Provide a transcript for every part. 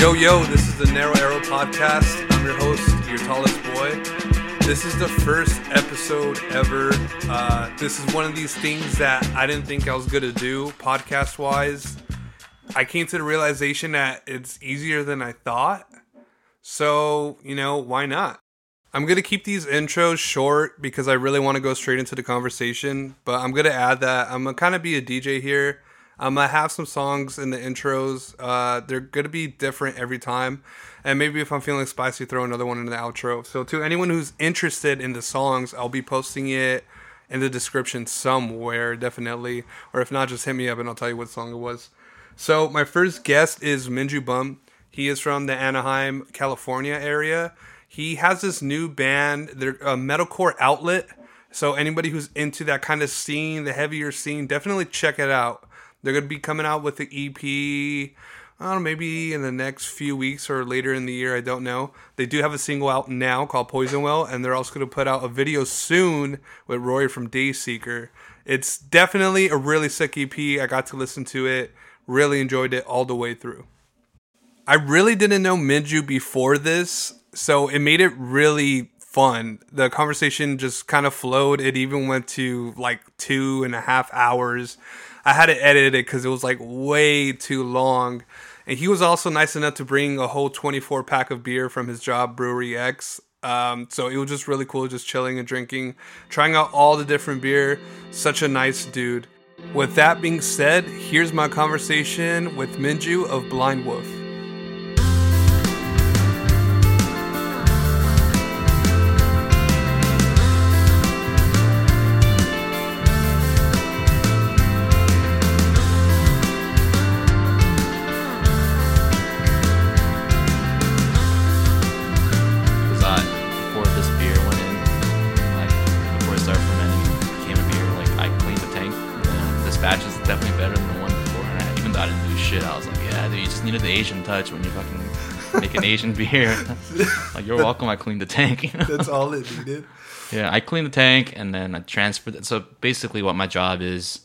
Yo, yo, this is the Narrow Arrow Podcast. I'm your host, your tallest boy. This is the first episode ever. This is one of these things that I didn't think I was going to do podcast-wise. I came to the realization that it's easier than I thought. So, you know, why not? I'm going to keep these intros short because I really want to go straight into the conversation. But I'm going to add that I'm going to kind of be a DJ here. I'm going to have some songs in the intros. They're going to be different every time. And maybe if I'm feeling spicy, throw another one in the outro. So to anyone who's interested in the songs, I'll be posting it in the description somewhere, definitely. Or if not, just hit me up and I'll tell you what song it was. So my first guest is Minju Bum. He is from the Anaheim, California area. He has this new band. They're a metalcore outlet. So anybody who's into that kind of scene, the heavier scene, definitely check it out. They're going to be coming out with the EP, I don't know, maybe in the next few weeks or later in the year, I don't know. They do have a single out now called Poison Well, and they're also going to put out a video soon with Rory from Dayseeker. It's definitely a really sick EP. I got to listen to it, really enjoyed it all the way through. I really didn't know Minju before this, so it made it really fun. The conversation just kind of flowed. It even went to like 2.5 hours. I had to edit it because it was like way too long. And he was also nice enough to bring a whole 24 pack of beer from his job, Brewery X. So it was just really cool, just chilling and drinking, trying out all the different beer. Such a nice dude. With that being said, here's my conversation with Minju of Blind Wolf. Touch when you fucking make an Asian beer. Like, you're welcome, I cleaned the tank. You know? That's all it needed. Yeah, I cleaned the tank and then I transferred it. So basically what my job is,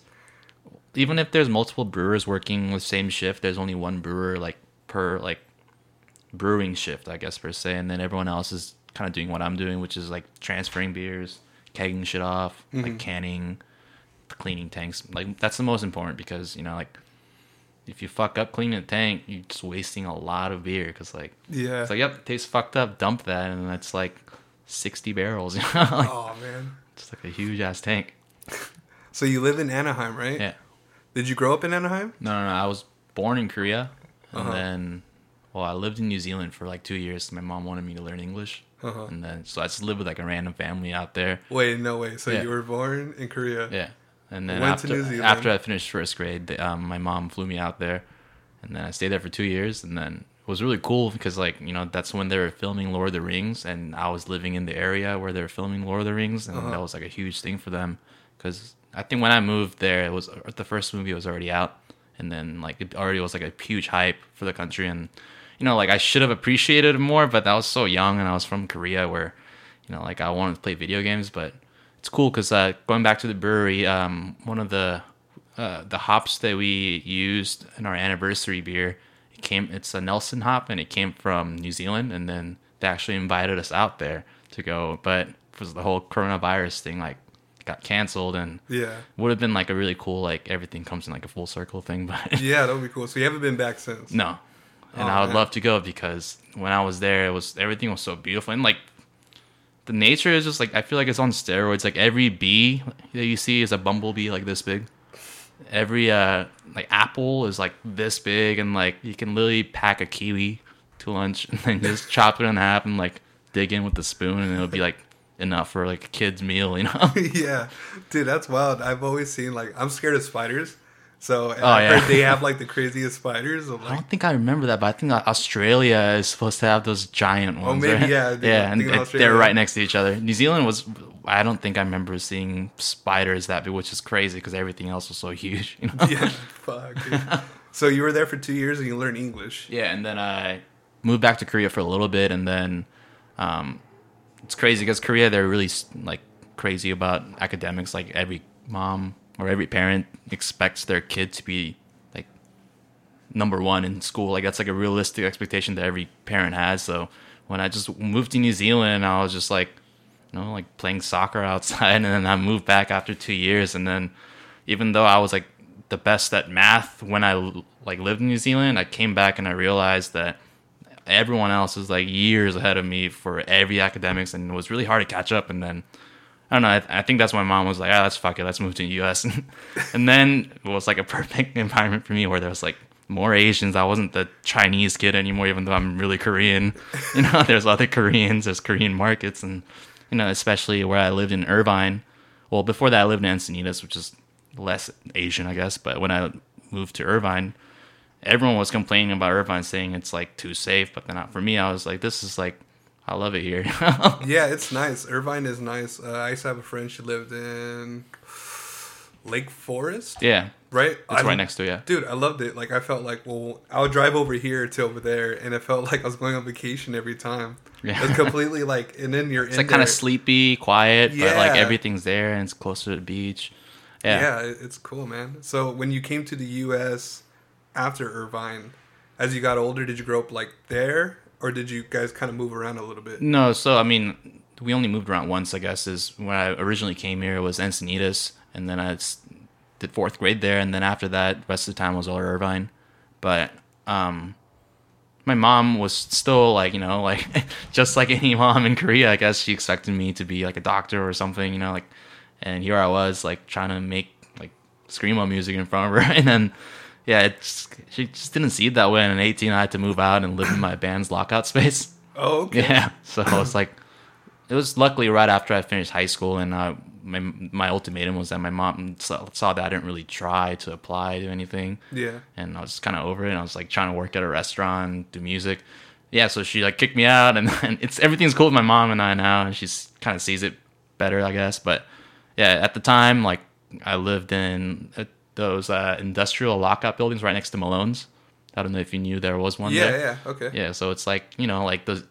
even if there's multiple brewers working with same shift, there's only one brewer per brewing shift, I guess, per se. And then everyone else is kind of doing what I'm doing, which is like transferring beers, kegging shit off, like canning, cleaning tanks. Like, that's the most important because, you know, like, if you fuck up cleaning the tank, you're just wasting a lot of beer because, like, yeah, it's like, yep, tastes fucked up, dump that, and that's like 60 barrels, you know? Like, oh man, it's like a huge ass tank. So you live in Anaheim, right? Yeah. Did you grow up in Anaheim? No, I was born in Korea, and then, well, I lived in New Zealand for like 2 years. My mom wanted me to learn English, and then so I just lived with like a random family out there. Wait, no way. So you were born in Korea? Yeah. And then after I finished first grade, my mom flew me out there, and then I stayed there for 2 years. And then it was really cool because, like, you know, that's when they were filming Lord of the Rings, and I was living in the area where they were filming Lord of the Rings, and that was like a huge thing for them. Because I think when I moved there, it was the first movie was already out, and then like it already was like a huge hype for the country, and you know, like I should have appreciated it more, but I was so young, and I was from Korea, where, you know, like I wanted to play video games, but. It's cool because going back to the brewery, one of the hops that we used in our anniversary beer, it's a Nelson hop, and it came from New Zealand, and then they actually invited us out there to go, but because the whole coronavirus thing like got canceled, and would have been like a really cool, like everything comes in like a full circle thing, but yeah, that would be cool. So you haven't been back since? No, and I would love to go because when I was there, it was everything was so beautiful and like. The nature is just, like, I feel like it's on steroids. Like, every bee that you see is a bumblebee, like, this big. Every, like, apple is, like, this big. And, like, you can literally pack a kiwi to lunch and then just chop it in half and, like, dig in with the spoon. And it'll be, like, enough for, like, a kid's meal, you know? Yeah. Dude, that's wild. I've always seen, like, I'm scared of spiders. So, I heard they have, like, the craziest spiders. Like, I don't think I remember that, but I think Australia is supposed to have those giant ones. Oh, maybe, right? Yeah. Yeah, and they're right next to each other. New Zealand was, I don't think I remember seeing spiders that big, which is crazy because everything else was so huge. You know? Yeah, fuck. So, you were there for 2 years and you learned English. Yeah, and then I moved back to Korea for a little bit, and then it's crazy because Korea, they're really, like, crazy about academics. Like, every mom... or every parent expects their kid to be like number one in school. Like, that's like a realistic expectation that every parent has. So when I just moved to New Zealand, I was just like, you know, like playing soccer outside. And then I moved back after 2 years. And then even though I was like the best at math when I like lived in New Zealand, I came back and I realized that everyone else is like years ahead of me for every academics, and it was really hard to catch up. And then I don't know, I think that's why my mom was like, let's fuck it, let's move to the US. And then it was like a perfect environment for me where there was like more Asians. I wasn't the Chinese kid anymore, even though I'm really Korean. You know, there's other Koreans, there's Korean markets, and you know, especially where I lived in Irvine. Well, before that I lived in Encinitas, which is less Asian, I guess. But when I moved to Irvine, everyone was complaining about Irvine, saying it's like too safe, but then for me, I was like, this is like, I love it here. Yeah, it's nice. Irvine is nice. I used to have a friend, she lived in Lake Forest. Yeah. Right? It's right next to it, yeah. Dude, I loved it. Like, I felt like, well, I would drive over here to over there, and it felt like I was going on vacation every time. Yeah. It's completely like, and then you're in there. It's like kind of sleepy, quiet, yeah. But like everything's there, and it's closer to the beach. Yeah. Yeah, it's cool, man. So when you came to the U.S., after Irvine, as you got older, did you grow up like there, or did you guys kind of move around a little bit? No, so I mean, we only moved around once, I guess, is when I originally came here. It was Encinitas, and then I did fourth grade there, and then after that, the rest of the time was all Irvine. But my mom was still like, you know, like just like any mom in Korea, I guess. She expected me to be like a doctor or something, you know, like, and here I was like trying to make like screamo music in front of her, and then. Yeah, she just didn't see it that way. And at 18, I had to move out and live in my band's lockout space. Oh, okay. Yeah, so it's like, it was luckily right after I finished high school, and my ultimatum was that my mom saw that I didn't really try to apply to anything. Yeah. And I was kind of over it, and I was like trying to work at a restaurant, do music. Yeah, so she like kicked me out, and then everything's cool with my mom and I now, and she kind of sees it better, I guess. But yeah, at the time, like, I lived in those industrial lockout buildings right next to Malone's. I don't know if you knew there was one there. Yeah, okay. Yeah, so it's like, you know, like those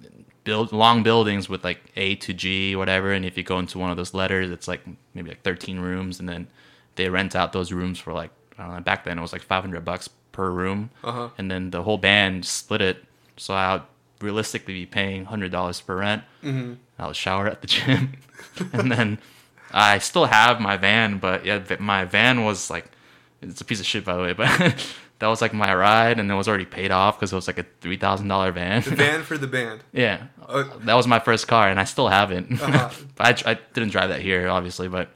long buildings with like A to G, whatever, and if you go into one of those letters, it's like maybe like 13 rooms, and then they rent out those rooms for like, I don't know, back then it was like $500 per room, and then the whole band split it, so I would realistically be paying $100 per rent. Mm-hmm. I would shower at the gym, and then I still have my van, but yeah, my van was like, it's a piece of shit, by the way, but that was like my ride, and it was already paid off because it was like a $3,000 van. The van for the band. Yeah. That was my first car, and I still have it. Uh-huh. I didn't drive that here, obviously, but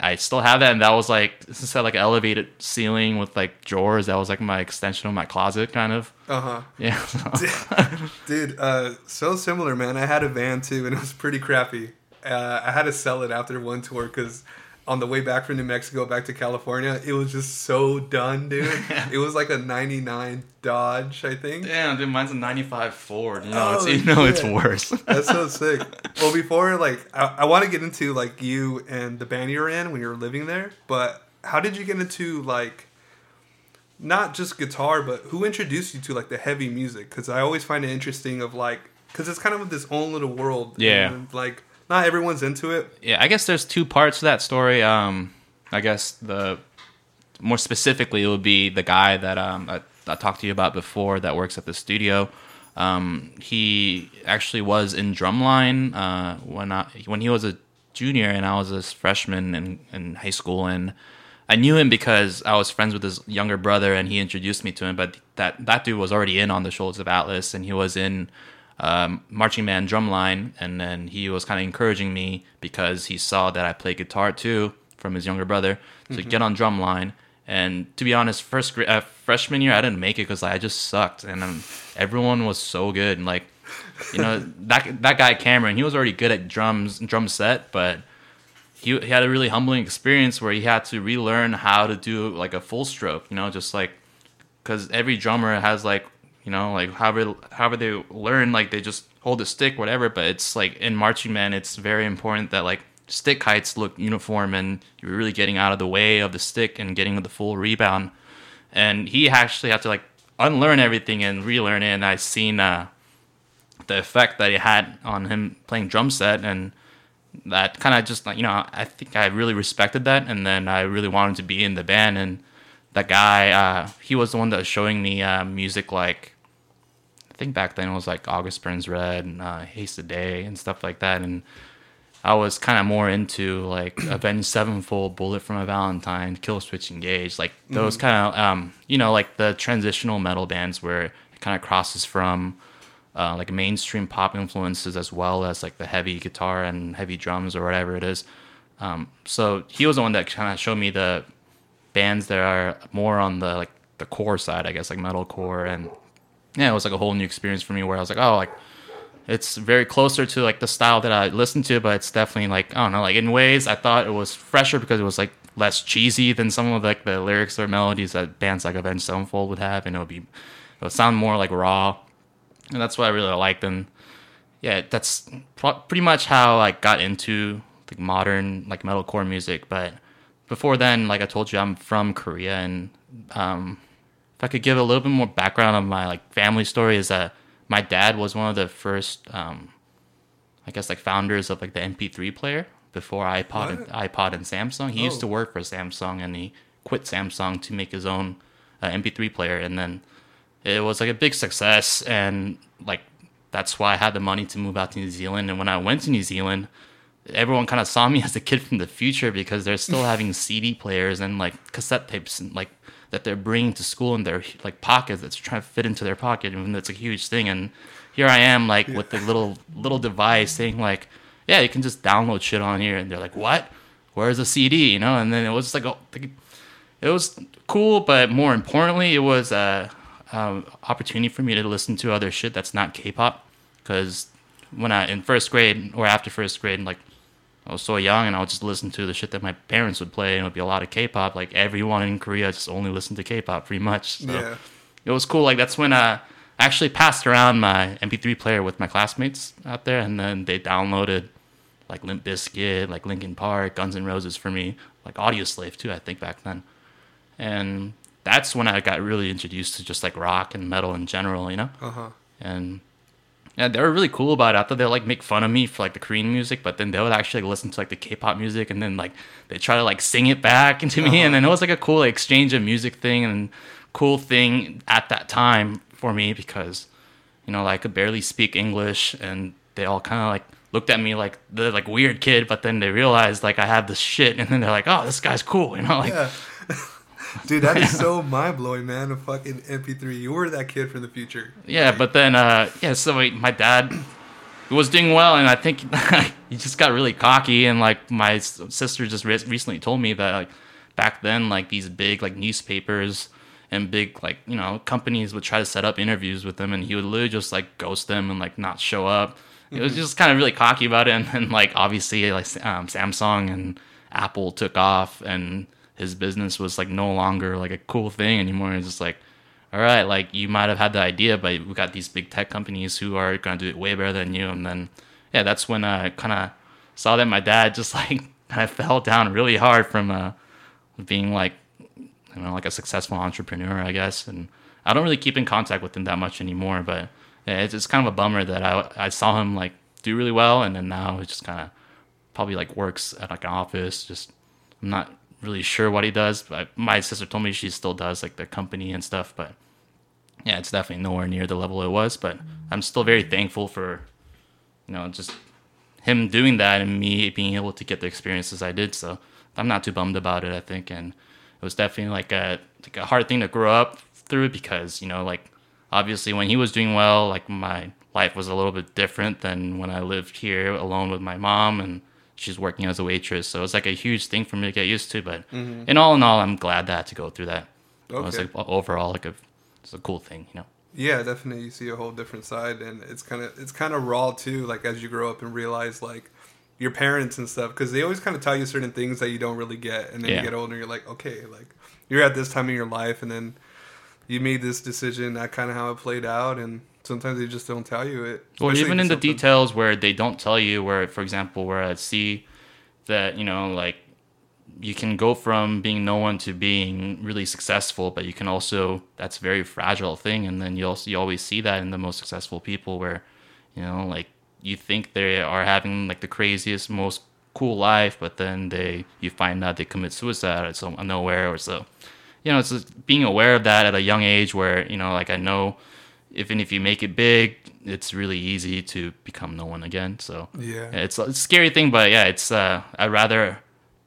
I still have that, and that was like, since I had like an elevated ceiling with like drawers, that was like my extension of my closet, kind of. Uh-huh. Yeah. So. Dude, so similar, man. I had a van, too, and it was pretty crappy. I had to sell it after one tour because... on the way back from New Mexico back to California, it was just so done, dude. It was like a 99 Dodge, I think. Damn, dude, mine's a 95 Ford. You know, it's worse. That's so sick. Well, before, like, I want to get into, like, you and the band you were in when you were living there, but how did you get into, like, not just guitar, but who introduced you to, like, the heavy music? Because I always find it interesting of, like, because it's kind of this own little world. Yeah. And, like... not everyone's into it. Yeah, I guess there's two parts to that story. I guess the more specifically, it would be the guy that I talked to you about before that works at the studio. He actually was in drumline when he was a junior and I was a freshman in high school. And I knew him because I was friends with his younger brother, and he introduced me to him. But that dude was already in on the Shoulders of Atlas, and he was in... marching band drumline, and then he was kind of encouraging me because he saw that I played guitar too from his younger brother to get on drumline. And to be honest, freshman year I didn't make it because like, I just sucked, and everyone was so good. And like, you know, that guy Cameron, he was already good at drum set, but he had a really humbling experience where he had to relearn how to do like a full stroke. You know, just like because every drummer has like. You know, like, however they learn, like, they just hold a stick, whatever. But it's, like, in marching band, it's very important that, like, stick heights look uniform and you're really getting out of the way of the stick and getting the full rebound. And he actually had to, like, unlearn everything and relearn it. And I seen the effect that it had on him playing drum set. And that kind of just, you know, I think I really respected that. And then I really wanted to be in the band. And that guy, he was the one that was showing me music, like, I think back then it was like August Burns Red and Haste the Day and stuff like that. And I was kind of more into like Avenged Sevenfold, Bullet from a Valentine, Kill Switch Engage, like those kind of, you know, like the transitional metal bands where it kind of crosses from like mainstream pop influences as well as like the heavy guitar and heavy drums or whatever it is. So he was the one that kind of showed me the bands that are more on the like the core side, I guess, like metalcore, and yeah, it was like a whole new experience for me where I was like, oh, like it's very closer to like the style that I listened to, but it's definitely like, I don't know, like in ways I thought it was fresher because it was like less cheesy than some of like the lyrics or melodies that bands like Avenged Sevenfold would have, and it would sound more like raw, and that's what I really liked. And yeah, that's pretty much how I got into like modern like metalcore music. But before then, like I told you, I'm from Korea, and if I could give a little bit more background on my like family story, is that my dad was one of the first, I guess, like founders of like the MP3 player before iPod and Samsung. He used to work for Samsung, and he quit Samsung to make his own MP3 player, and then it was like a big success, and like that's why I had the money to move out to New Zealand. And when I went to New Zealand, everyone kind of saw me as a kid from the future because they're still having CD players and like cassette tapes and like that they're bringing to school in their like pockets that's trying to fit into their pocket, and that's a huge thing. And here I am like with the little device saying like, yeah, you can just download shit on here, and they're like, what? Where's the CD? You know? And then it was like, it was cool, but more importantly, it was a opportunity for me to listen to other shit that's not K-pop, because when I in first grade or after first grade, like I was so young, and I would just listen to the shit that my parents would play, and it would be a lot of K-pop. Like, everyone in Korea just only listened to K-pop, pretty much. So yeah. It was cool. Like, that's when I actually passed around my MP3 player with my classmates out there, and then they downloaded, like, Limp Bizkit, like, Linkin Park, Guns N' Roses for me. Like, Audioslave, too, I think, back then. And that's when I got really introduced to just, like, rock and metal in general, you know? Uh-huh. And yeah, they were really cool about it. I thought they'd like make fun of me for like the Korean music, but then they would actually like, listen to like the K-pop music, and then like they try to like sing it back into me, and then it was like a cool like, exchange of music thing, and cool thing at that time for me because, you know, like, I could barely speak English, and they all kind of like looked at me like the like weird kid, but then they realized like I had this shit, and then they're like, oh, this guy's cool, you know, like. Yeah. Dude, that is so mind-blowing, man, a fucking MP3. You were that kid from the future. Yeah, but then, so my dad was doing well, and I think he just got really cocky, and, like, my sister just recently told me that, like, back then, like, these big, like, newspapers and big, like, you know, companies would try to set up interviews with him, and he would literally just, like, ghost them and, like, not show up. Mm-hmm. It was just kind of really cocky about it, and then, like, obviously, like, Samsung and Apple took off, and his business was like no longer like a cool thing anymore. It's just like, all right, like you might have had the idea, but we got these big tech companies who are gonna do it way better than you. And then, yeah, that's when I kind of saw that my dad just like kind of fell down really hard from being like, I don't know, like a successful entrepreneur, I guess. And I don't really keep in contact with him that much anymore. But yeah, it's kind of a bummer that I saw him like do really well, and then now it just kind of probably like works at like an office. Just I'm not really sure what he does, but my sister told me she still does like the company and stuff, but yeah, it's definitely nowhere near the level it was. But I'm still very thankful for, you know, just him doing that and me being able to get the experiences I did, so I'm not too bummed about it, I think. And it was definitely like a hard thing to grow up through, because, you know, like obviously when he was doing well, like my life was a little bit different than when I lived here alone with my mom, and she's working as a waitress, so it's like a huge thing for me to get used to. But in all, I'm glad that I had to go through that. Okay. It was like overall, like it's a cool thing, you know. Yeah, definitely, you see a whole different side, and it's kind of raw too. Like as you grow up and realize like your parents and stuff, because they always kind of tell you certain things that you don't really get, and then you get older, you're like, okay, like you're at this time in your life, and then you made this decision. That kind of how it played out, and sometimes they just don't tell you it. Or even in the details where they don't tell you, where, for example, where I see that, you know, like you can go from being no one to being really successful, but you can also, that's a very fragile thing. And then you always see that in the most successful people where, you know, like you think they are having like the craziest, most cool life, but then you find out they commit suicide or so nowhere or so. you know, it's just being aware of that at a young age where, you know, like I know if you make it big, it's really easy to become no one again. So yeah, it's a scary thing, but yeah, it's I'd rather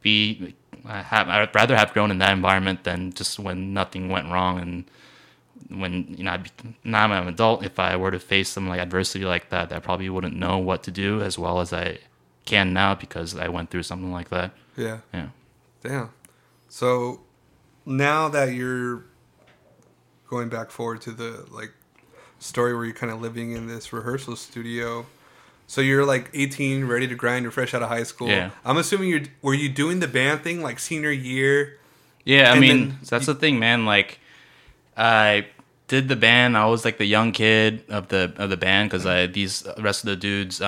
have grown in that environment than just when nothing went wrong, and when, you know, now I'm an adult, if I were to face some like adversity like that, I probably wouldn't know what to do as well as I can now because I went through something like that. Yeah. Yeah. Damn. So now that you're going back forward to the like story where you're kind of living in this rehearsal studio, so you're like 18, ready to grind, you're fresh out of high school. Yeah. I'm assuming were you doing the band thing like senior year? Yeah, I mean, that's the thing, man. Like, I did the band. I was like the young kid of the band because these rest of the dudes,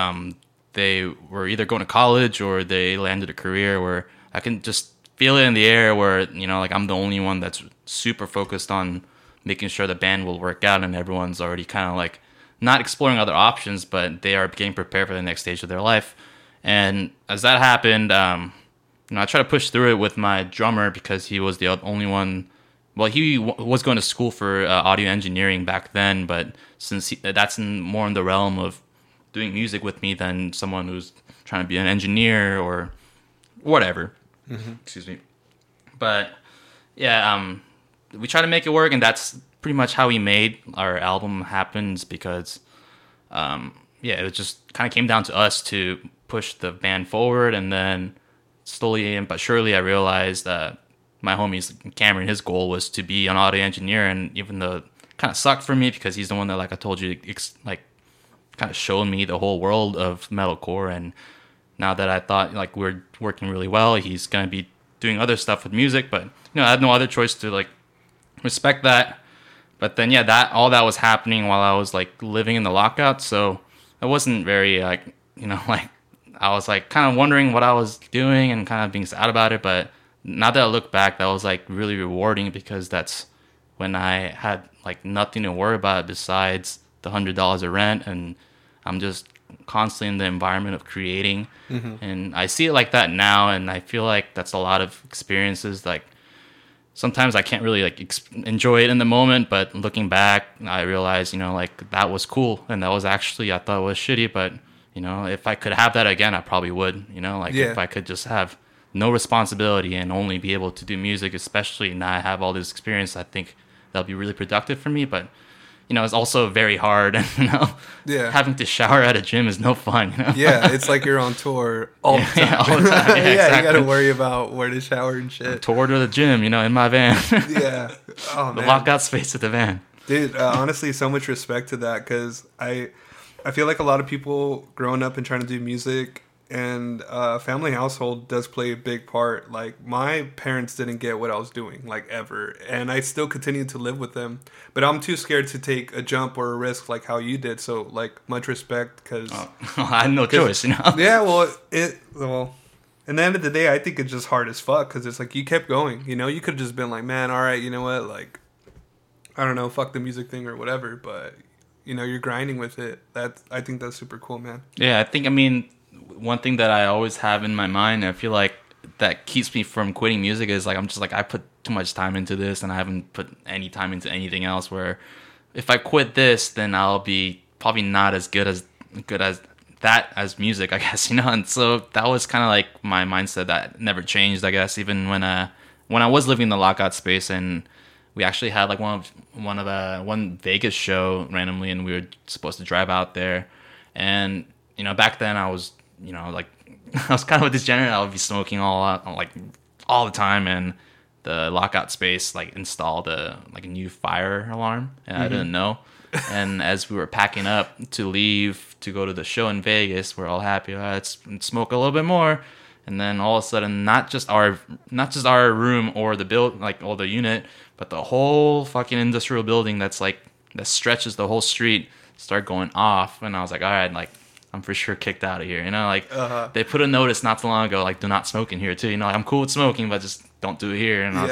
they were either going to college or they landed a career where I can just feel it in the air where, you know, like I'm the only one that's super focused on making sure the band will work out, and everyone's already kind of like not exploring other options, but they are getting prepared for the next stage of their life. And as that happened, you know, I tried to push through it with my drummer because he was the only one. Well, he was going to school for audio engineering back then, but since that's more in the realm of doing music with me than someone who's trying to be an engineer or whatever. Mm-hmm. Excuse me. But yeah, we try to make it work, and that's pretty much how we made our album happens because, yeah, it just kind of came down to us to push the band forward, and then slowly but surely I realized that my homies Cameron, his goal was to be an audio engineer, and even though it kind of sucked for me because he's the one that, like I told you, like kind of showed me the whole world of metalcore. And now that I thought like we're working really well, he's gonna be doing other stuff with music, but you know, I had no other choice to like respect that. But then yeah, that all that was happening while I was like living in the lockout, so I wasn't very like, you know, like I was like kind of wondering what I was doing and kind of being sad about it, but. Now that I look back, that was like really rewarding because that's when I had like nothing to worry about besides the $100 of rent, and I'm just constantly in the environment of creating. Mm-hmm. And I see it like that now, and I feel like that's a lot of experiences. Like sometimes I can't really like enjoy it in the moment, but looking back, I realized, you know, like that was cool, and that was actually I thought it was shitty, but you know, if I could have that again, I probably would. You know, like yeah. If I could just have no responsibility and only be able to do music, especially now I have all this experience, I think that'll be really productive for me. But you know, it's also very hard, and you know, yeah, having to shower at a gym is no fun, you know? Yeah, it's like you're on tour all the time. Yeah, all the time. Yeah, exactly. You gotta worry about where to shower and shit. I'm toured with the gym, you know, in my van. Yeah. Oh, the man. Lockout space at the van, dude. Honestly, so much respect to that, because I feel like a lot of people growing up and trying to do music, and family household does play a big part. Like my parents didn't get what I was doing, like ever, and I still continue to live with them, but I'm too scared to take a jump or a risk like how you did. So like much respect, because I had no choice, you know. Yeah, well at the end of the day, I think it's just hard as fuck, because it's like you kept going, you know. You could have just been like, man, all right, you know what, like I don't know, fuck the music thing or whatever, but you know, you're grinding with it. That's, I think that's super cool, man. Yeah, I think, I mean, one thing that I always have in my mind, I feel like that keeps me from quitting music, is like I'm just like, I put too much time into this, and I haven't put any time into anything else, where if I quit this, then I'll be probably not as good as that as music, I guess, you know. And so that was kind of like my mindset that never changed, I guess, even when I was living in the lockout space. And we actually had like one Vegas show randomly, and we were supposed to drive out there, and you know, back then I was, you know, like I was kind of a degenerate. I would be smoking all the time, and the lockout space like installed a new fire alarm, and mm-hmm. I didn't know. And as we were packing up to leave to go to the show in Vegas, we're all happy. Let's smoke a little bit more, and then all of a sudden, not just our room or the build, like all the unit, but the whole fucking industrial building that's like that stretches the whole street, start going off. And I was like, all right, like, I'm for sure kicked out of here, you know, like uh-huh. They put a notice not too long ago, like do not smoke in here too, you know, like, I'm cool with smoking, but just don't do it here. And yeah.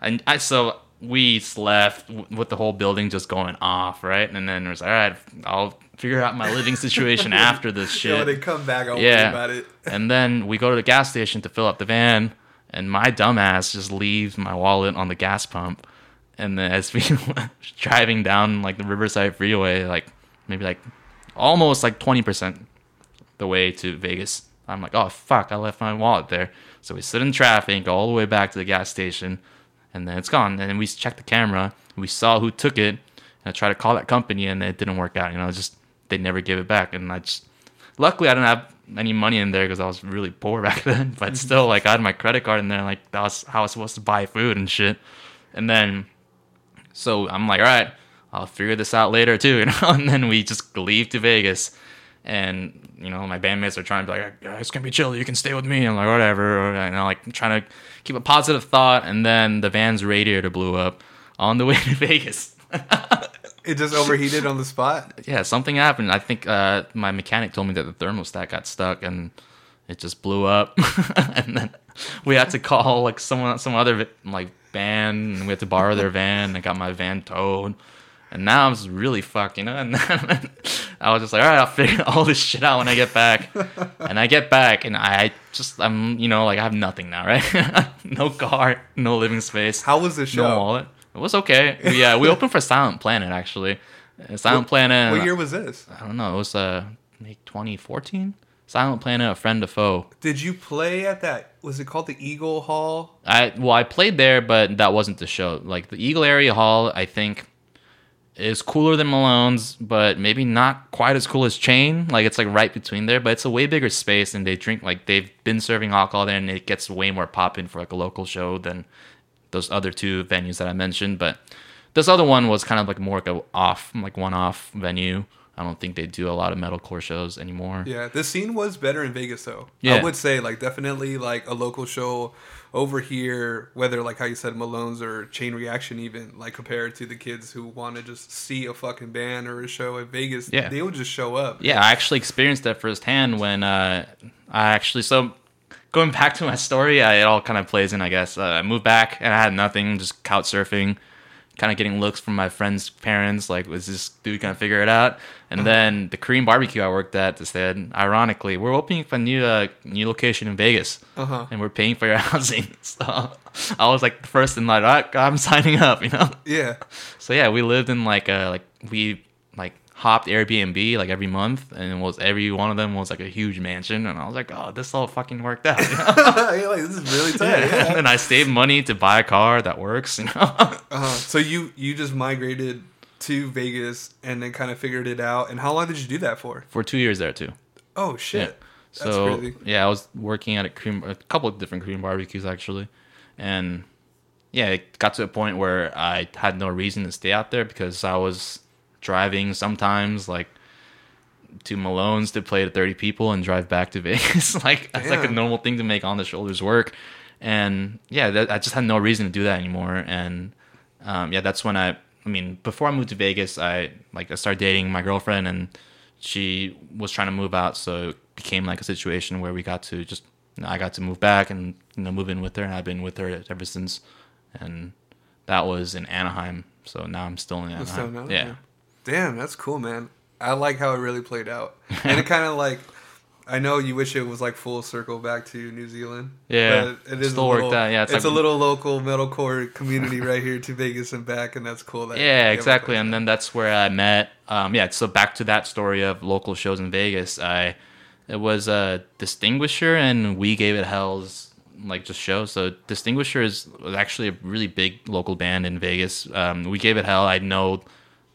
I was like, so we left with the whole building just going off, right? And then it was like, all right, I'll figure out my living situation after this shit. Yeah, when they come back, I'll worry about it. And then we go to the gas station to fill up the van, And my dumbass just leaves my wallet on the gas pump. And then as we were driving down like the Riverside Freeway, like maybe like almost like 20% the way to Vegas, I'm like, oh fuck, I left my wallet there. So we sit in traffic, go all the way back to the gas station, and then it's gone. And then we checked the camera, we saw who took it, and I tried to call that company, and it didn't work out. You know, just they never gave it back. And I just, luckily I didn't have any money in there because I was really poor back then. But still, like I had my credit card in there, like that was how I was supposed to buy food and shit. And then, so I'm like, all right, I'll figure this out later too, you know. And then we just leave to Vegas. And, you know, my bandmates are trying to be like, it's going to be chill, you can stay with me. I'm like, whatever. And I'm like, trying to keep a positive thought. And then the van's radiator blew up on the way to Vegas. It just overheated on the spot? Yeah, something happened. I think my mechanic told me that the thermostat got stuck and it just blew up. And then we had to call, like, some other, like, band. And we had to borrow their van. I got my van towed. And now I'm just really fucked, you know? And then I was just like, all right, I'll figure all this shit out when I get back. And I get back, and I'm, you know, like, I have nothing now, right? No car, no living space. How was the show? No wallet. It was okay. Yeah, we opened for Silent Planet, actually. Silent Planet. What year was this? I don't know. It was, like, 2014? Silent Planet, A Friend, A Foe. Did you play at that? Was it called the Eagle Hall? I played there, but that wasn't the show. Like, the Eagle Area Hall, I think, is cooler than Malone's, but maybe not quite as cool as Chain. Like, it's like right between there, but it's a way bigger space, and they drink, like, they've been serving alcohol there, and it gets way more poppin' for like a local show than those other two venues that I mentioned. But this other one was kind of like more like a off, like one-off venue. I don't think they do a lot of metalcore shows anymore. Yeah, the scene was better in Vegas, though. Yeah. I would say, like, definitely, like, a local show over here, whether, like, how you said, Malone's or Chain Reaction even, like, compared to the kids who want to just see a fucking band or a show in Vegas, yeah, they would just show up. Yeah, I actually experienced that firsthand when so going back to my story, it all kind of plays in, I guess. I moved back, and I had nothing, just couch surfing, kind of getting looks from my friends' parents, like, was this dude gonna figure it out? And then the Korean barbecue I worked at just said, ironically, we're opening for a new location in Vegas, and we're paying for your housing. So I was like the first in line, right, I'm signing up, you know? Yeah. So yeah, we lived in we hopped Airbnb like every month, and every one of them was like a huge mansion, and I was like, oh, this all fucking worked out, you know? You're like, this is really tight. Yeah. Yeah. And I saved money to buy a car that works, you know. So you just migrated to Vegas and then kind of figured it out. And how long did you do that for? For 2 years there too. Oh shit. Yeah. So that's crazy. Yeah, I was working at a couple of different Korean barbecues actually, and yeah, it got to a point where I had no reason to stay out there because I was driving sometimes like to Malone's to play to 30 people and drive back to Vegas. Like, that's like a normal thing to make on the shoulders work. And yeah, I just had no reason to do that anymore. And that's when I mean before I moved to Vegas, I started dating my girlfriend, and she was trying to move out, so it became like a situation where we got to just, you know, I got to move back and, you know, move in with her, and I've been with her ever since. And that was in Anaheim, so now I'm still in Anaheim. Still in Anaheim. Yeah. Damn, that's cool, man. I like how it really played out. And it kind of like, I know you wish it was like full circle back to New Zealand. Yeah, but it is still worked out. Yeah, it's like a little local metalcore community right here to Vegas and back, and that's cool. Yeah, exactly. And then that's where I met. So back to that story of local shows in Vegas. It was a Distinguisher, and We Gave It Hell's like just show. So Distinguisher was actually a really big local band in Vegas. We Gave It Hell, I know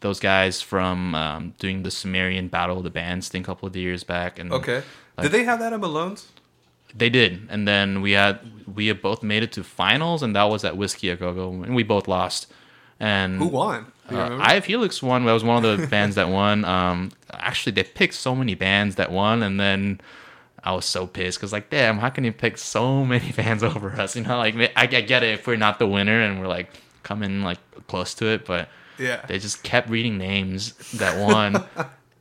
those guys from doing the Sumerian Battle of the Bands thing a couple of years back. And okay. Did they have that at Malone's? They did. And then we had both made it to finals, and that was at Whiskey A Go-Go, and we both lost. And who won? Helix won. That was one of the bands that won. Actually, they picked so many bands that won, and then I was so pissed because, like, damn, how can you pick so many bands over us? You know, like, I get it if we're not the winner and we're, like, coming, like, close to it, but yeah, they just kept reading names that won,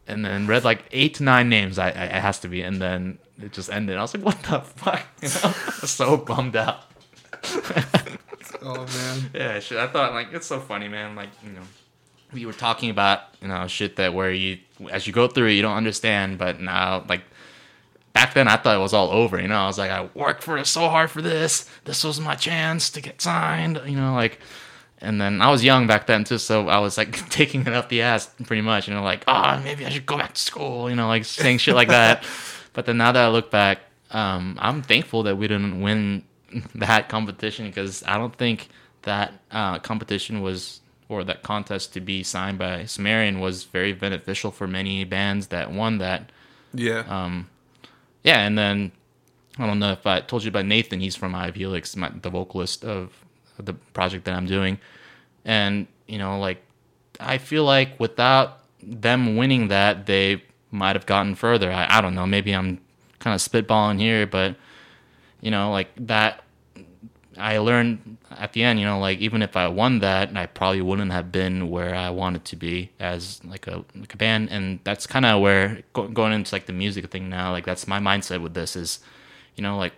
and then read like 8 to 9 names. It has to be, and then it just ended. I was like, "What the fuck?" You know, I was so bummed out. Oh man. Yeah, shit. I thought, like, it's so funny, man. Like, you know, we were talking about, you know, shit that where you, as you go through it, you don't understand, but now, like, back then I thought it was all over, you know. I was like, I worked for so hard for this. This was my chance to get signed, you know, like. And then I was young back then too, so I was like taking it up the ass pretty much, you know, like, oh, maybe I should go back to school, you know, like saying shit like that. But then now that I look back, I'm thankful that we didn't win that competition, because I don't think that competition was, or that contest to be signed by Sumerian was very beneficial for many bands that won that. Yeah. Yeah, and then I don't know if I told you about Nathan. He's from Helix, the vocalist of the project that I'm doing. And, you know, like, I feel like without them winning that, they might have gotten further. I don't know. Maybe I'm kind of spitballing here, but, you know, like, that I learned at the end, you know, like, even if I won that, I probably wouldn't have been where I wanted to be as like a band. And that's kind of where going into like the music thing now, like, that's my mindset with this is, you know, like,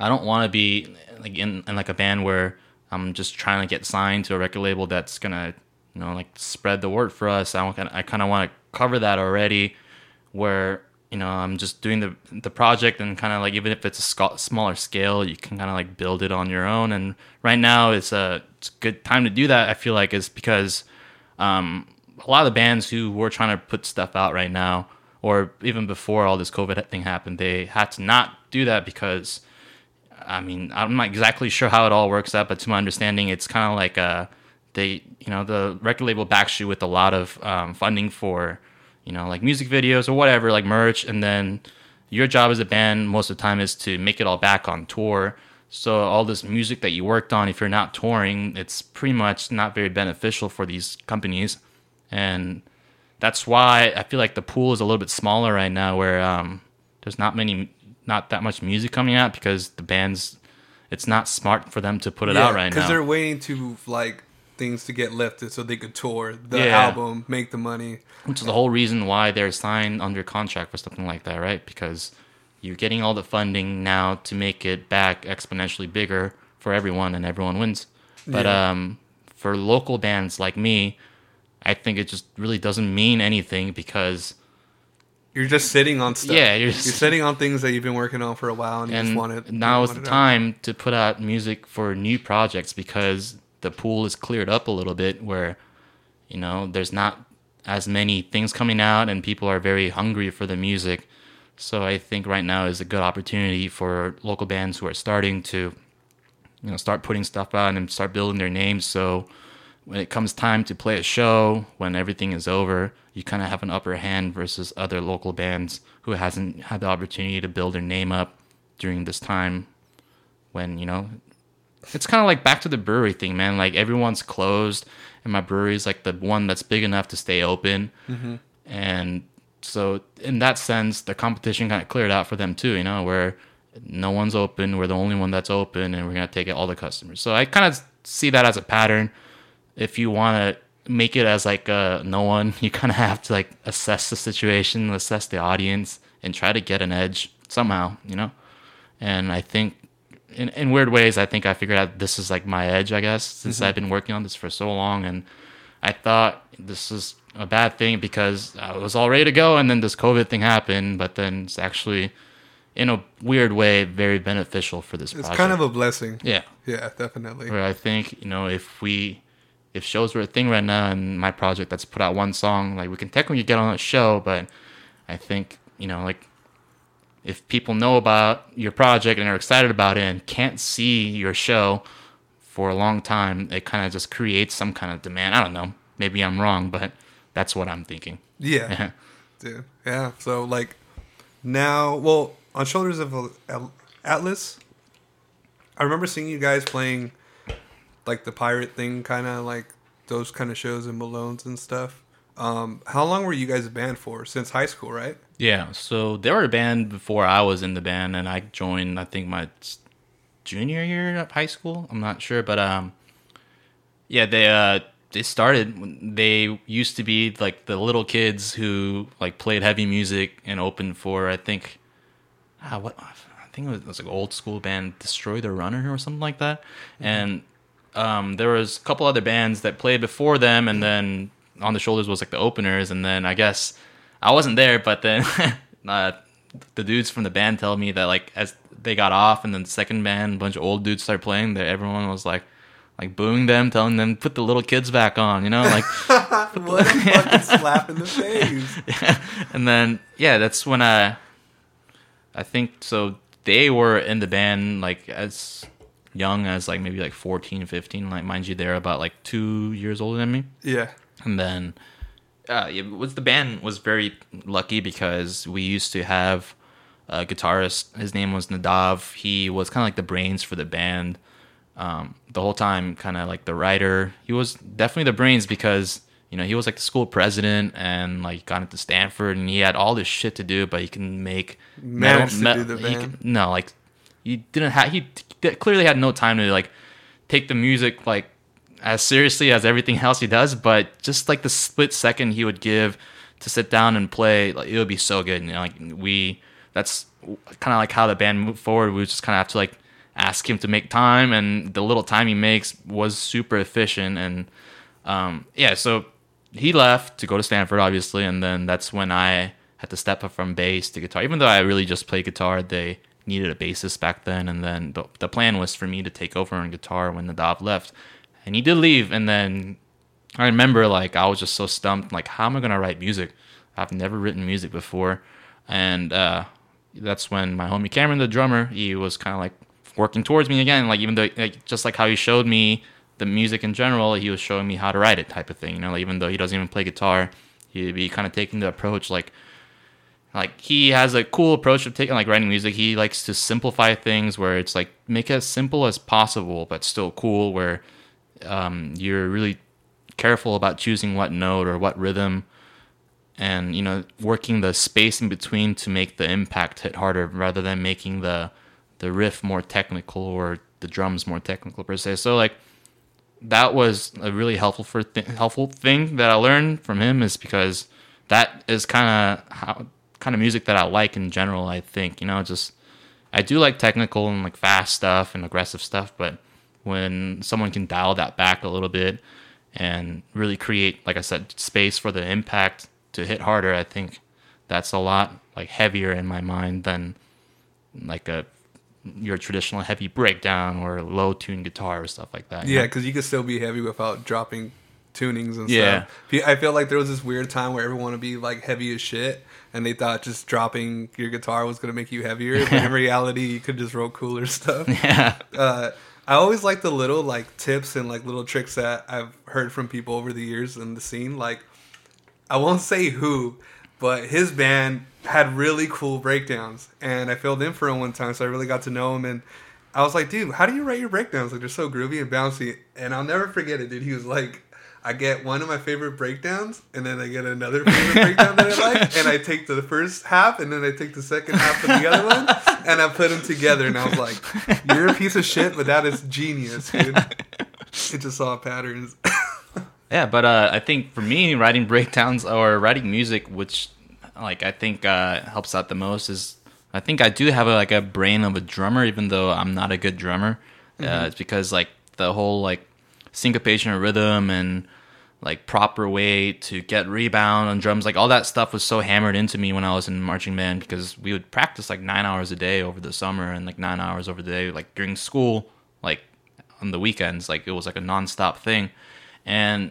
I don't want to be like in like a band where I'm just trying to get signed to a record label that's gonna, you know, like, spread the word for us. I kind of want to cover that already, where, you know, I'm just doing the project, and kind of like, even if it's a smaller scale, you can kind of like build it on your own. And right now it's a good time to do that. I feel like it's because a lot of the bands who were trying to put stuff out right now, or even before all this COVID thing happened, they had to not do that because, I mean, I'm not exactly sure how it all works out, but to my understanding, it's kind of like the record label backs you with a lot of funding for, you know, like music videos or whatever, like merch. And then your job as a band most of the time is to make it all back on tour. So all this music that you worked on, if you're not touring, it's pretty much not very beneficial for these companies. And that's why I feel like the pool is a little bit smaller right now, where there's not that much music coming out, because the bands, it's not smart for them to put it out right now. Because they're waiting to, like, things to get lifted so they could tour the album, make the money. Which is the whole reason why they're signed under contract for something like that, right? Because you're getting all the funding now to make it back exponentially bigger for everyone, and everyone wins. But for local bands like me, I think it just really doesn't mean anything, because you're just sitting on stuff. Yeah, you're sitting on things that you've been working on for a while, and you just want it. Now is the time to put out music for new projects, because the pool is cleared up a little bit, where, you know, there's not as many things coming out, and people are very hungry for the music. So I think right now is a good opportunity for local bands who are starting to, you know, start putting stuff out and start building their names. So when it comes time to play a show, when everything is over, you kind of have an upper hand versus other local bands who hasn't had the opportunity to build their name up during this time. When, you know, it's kind of like back to the brewery thing, man. Like, everyone's closed, and my brewery is like the one that's big enough to stay open. Mm-hmm. And so in that sense, the competition kind of cleared out for them too, you know, where no one's open, we're the only one that's open, and we're going to take all the customers. So I kind of see that as a pattern. If you want to make it as like no one, you kind of have to like assess the situation, assess the audience, and try to get an edge somehow, you know? And I think in weird ways, I think I figured out this is like my edge, I guess, since I've been working on this for so long. And I thought this is a bad thing because I was all ready to go, and then this COVID thing happened, but then it's actually, in a weird way, very beneficial for this project. It's kind of a blessing. Yeah. Yeah, definitely. Where I think, you know, if shows were a thing right now, and my project that's put out one song, like, we can technically get on a show, but I think, you know, like, if people know about your project and are excited about it and can't see your show for a long time, it kind of just creates some kind of demand. I don't know. Maybe I'm wrong, but that's what I'm thinking. Yeah. Dude. Yeah. So, like, now, well, on Shoulders of Atlas, I remember seeing you guys playing, like, the pirate thing, kind of like those kind of shows in Malone's and stuff. How long were you guys a band for? Since high school, right? Yeah, so they were a band before I was in the band, and I joined, I think, my junior year of high school. I'm not sure, but yeah, they started. They used to be like the little kids who like played heavy music and opened for, I think, it was like old school band, Destroy the Runner or something like that, and there was a couple other bands that played before them, and then On the Shoulders was like the openers, and then I guess I wasn't there, but then the dudes from the band tell me that, like, as they got off and then the second band, a bunch of old dudes started playing, that everyone was like booing them, telling them, put the little kids back on, you know, like what a fucking slap in the face. Yeah. And then that's when I think so they were in the band like as young as like maybe like 14, 15, like, mind you, they're about like 2 years older than me. Yeah. And then the band was very lucky because we used to have a guitarist. His name was Nadav. He was kind of like the brains for the band the whole time, kind of like the writer. He was definitely the brains because, you know, he was like the school president and like got into Stanford and he had all this shit to do, but he can make do the band. He clearly had no time to like take the music like as seriously as everything else he does, but just like the split second he would give to sit down and play, like, it would be so good. And, you know, like, that's kind of like how the band moved forward. We just kind of have to like ask him to make time, and the little time he makes was super efficient. And so he left to go to Stanford, obviously, and then that's when I had to step up from bass to guitar. Even though I really just played guitar, they needed a bassist back then, and then the plan was for me to take over on guitar when Nadav left. And he did leave, and then I remember, like, I was just so stumped, like, how am I going to write music? I've never written music before. And that's when my homie Cameron, the drummer, he was kind of, like, working towards me again. Like, even though, like, just like how he showed me the music in general, he was showing me how to write it type of thing. You know, like, even though he doesn't even play guitar, he'd be kind of taking the approach, like, he has a cool approach of taking, like, writing music. He likes to simplify things where it's, like, make it as simple as possible but still cool, where you're really careful about choosing what note or what rhythm, and, you know, working the space in between to make the impact hit harder rather than making the riff more technical or the drums more technical per se. So, like, that was a really helpful thing that I learned from him, is because that is kind of music that I like in general. I think, you know, just, I do like technical and like fast stuff and aggressive stuff, but when someone can dial that back a little bit and really create, like I said, space for the impact to hit harder, I think that's a lot like heavier in my mind than like your traditional heavy breakdown or low tuned guitar or stuff like that. Yeah, because you can still be heavy without dropping tunings and stuff. I feel like there was this weird time where everyone would be like heavy as shit, and they thought just dropping your guitar was going to make you heavier, but in reality you could just roll cooler stuff. Yeah. I always like the little, like, tips and, like, little tricks that I've heard from people over the years in the scene. Like, I won't say who, but his band had really cool breakdowns. And I filled in for him one time, so I really got to know him. And I was like, dude, how do you write your breakdowns? Like, they're so groovy and bouncy. And I'll never forget it, dude. He was like, I get one of my favorite breakdowns, and then I get another favorite breakdown that I like, and I take the first half, and then I take the second half of the other one, and I put them together, and I was like, you're a piece of shit, but that is genius, dude. It just saw patterns. Yeah, but I think for me, writing breakdowns or writing music, which, like, I think helps out the most, is I think I do have a brain of a drummer, even though I'm not a good drummer. Mm-hmm. It's because, like, the whole, like, syncopation of rhythm and like proper way to get rebound on drums, like all that stuff was so hammered into me when I was in marching band, because we would practice like 9 hours a day over the summer and like 9 hours over the day, like during school, like on the weekends, like it was like a nonstop thing. And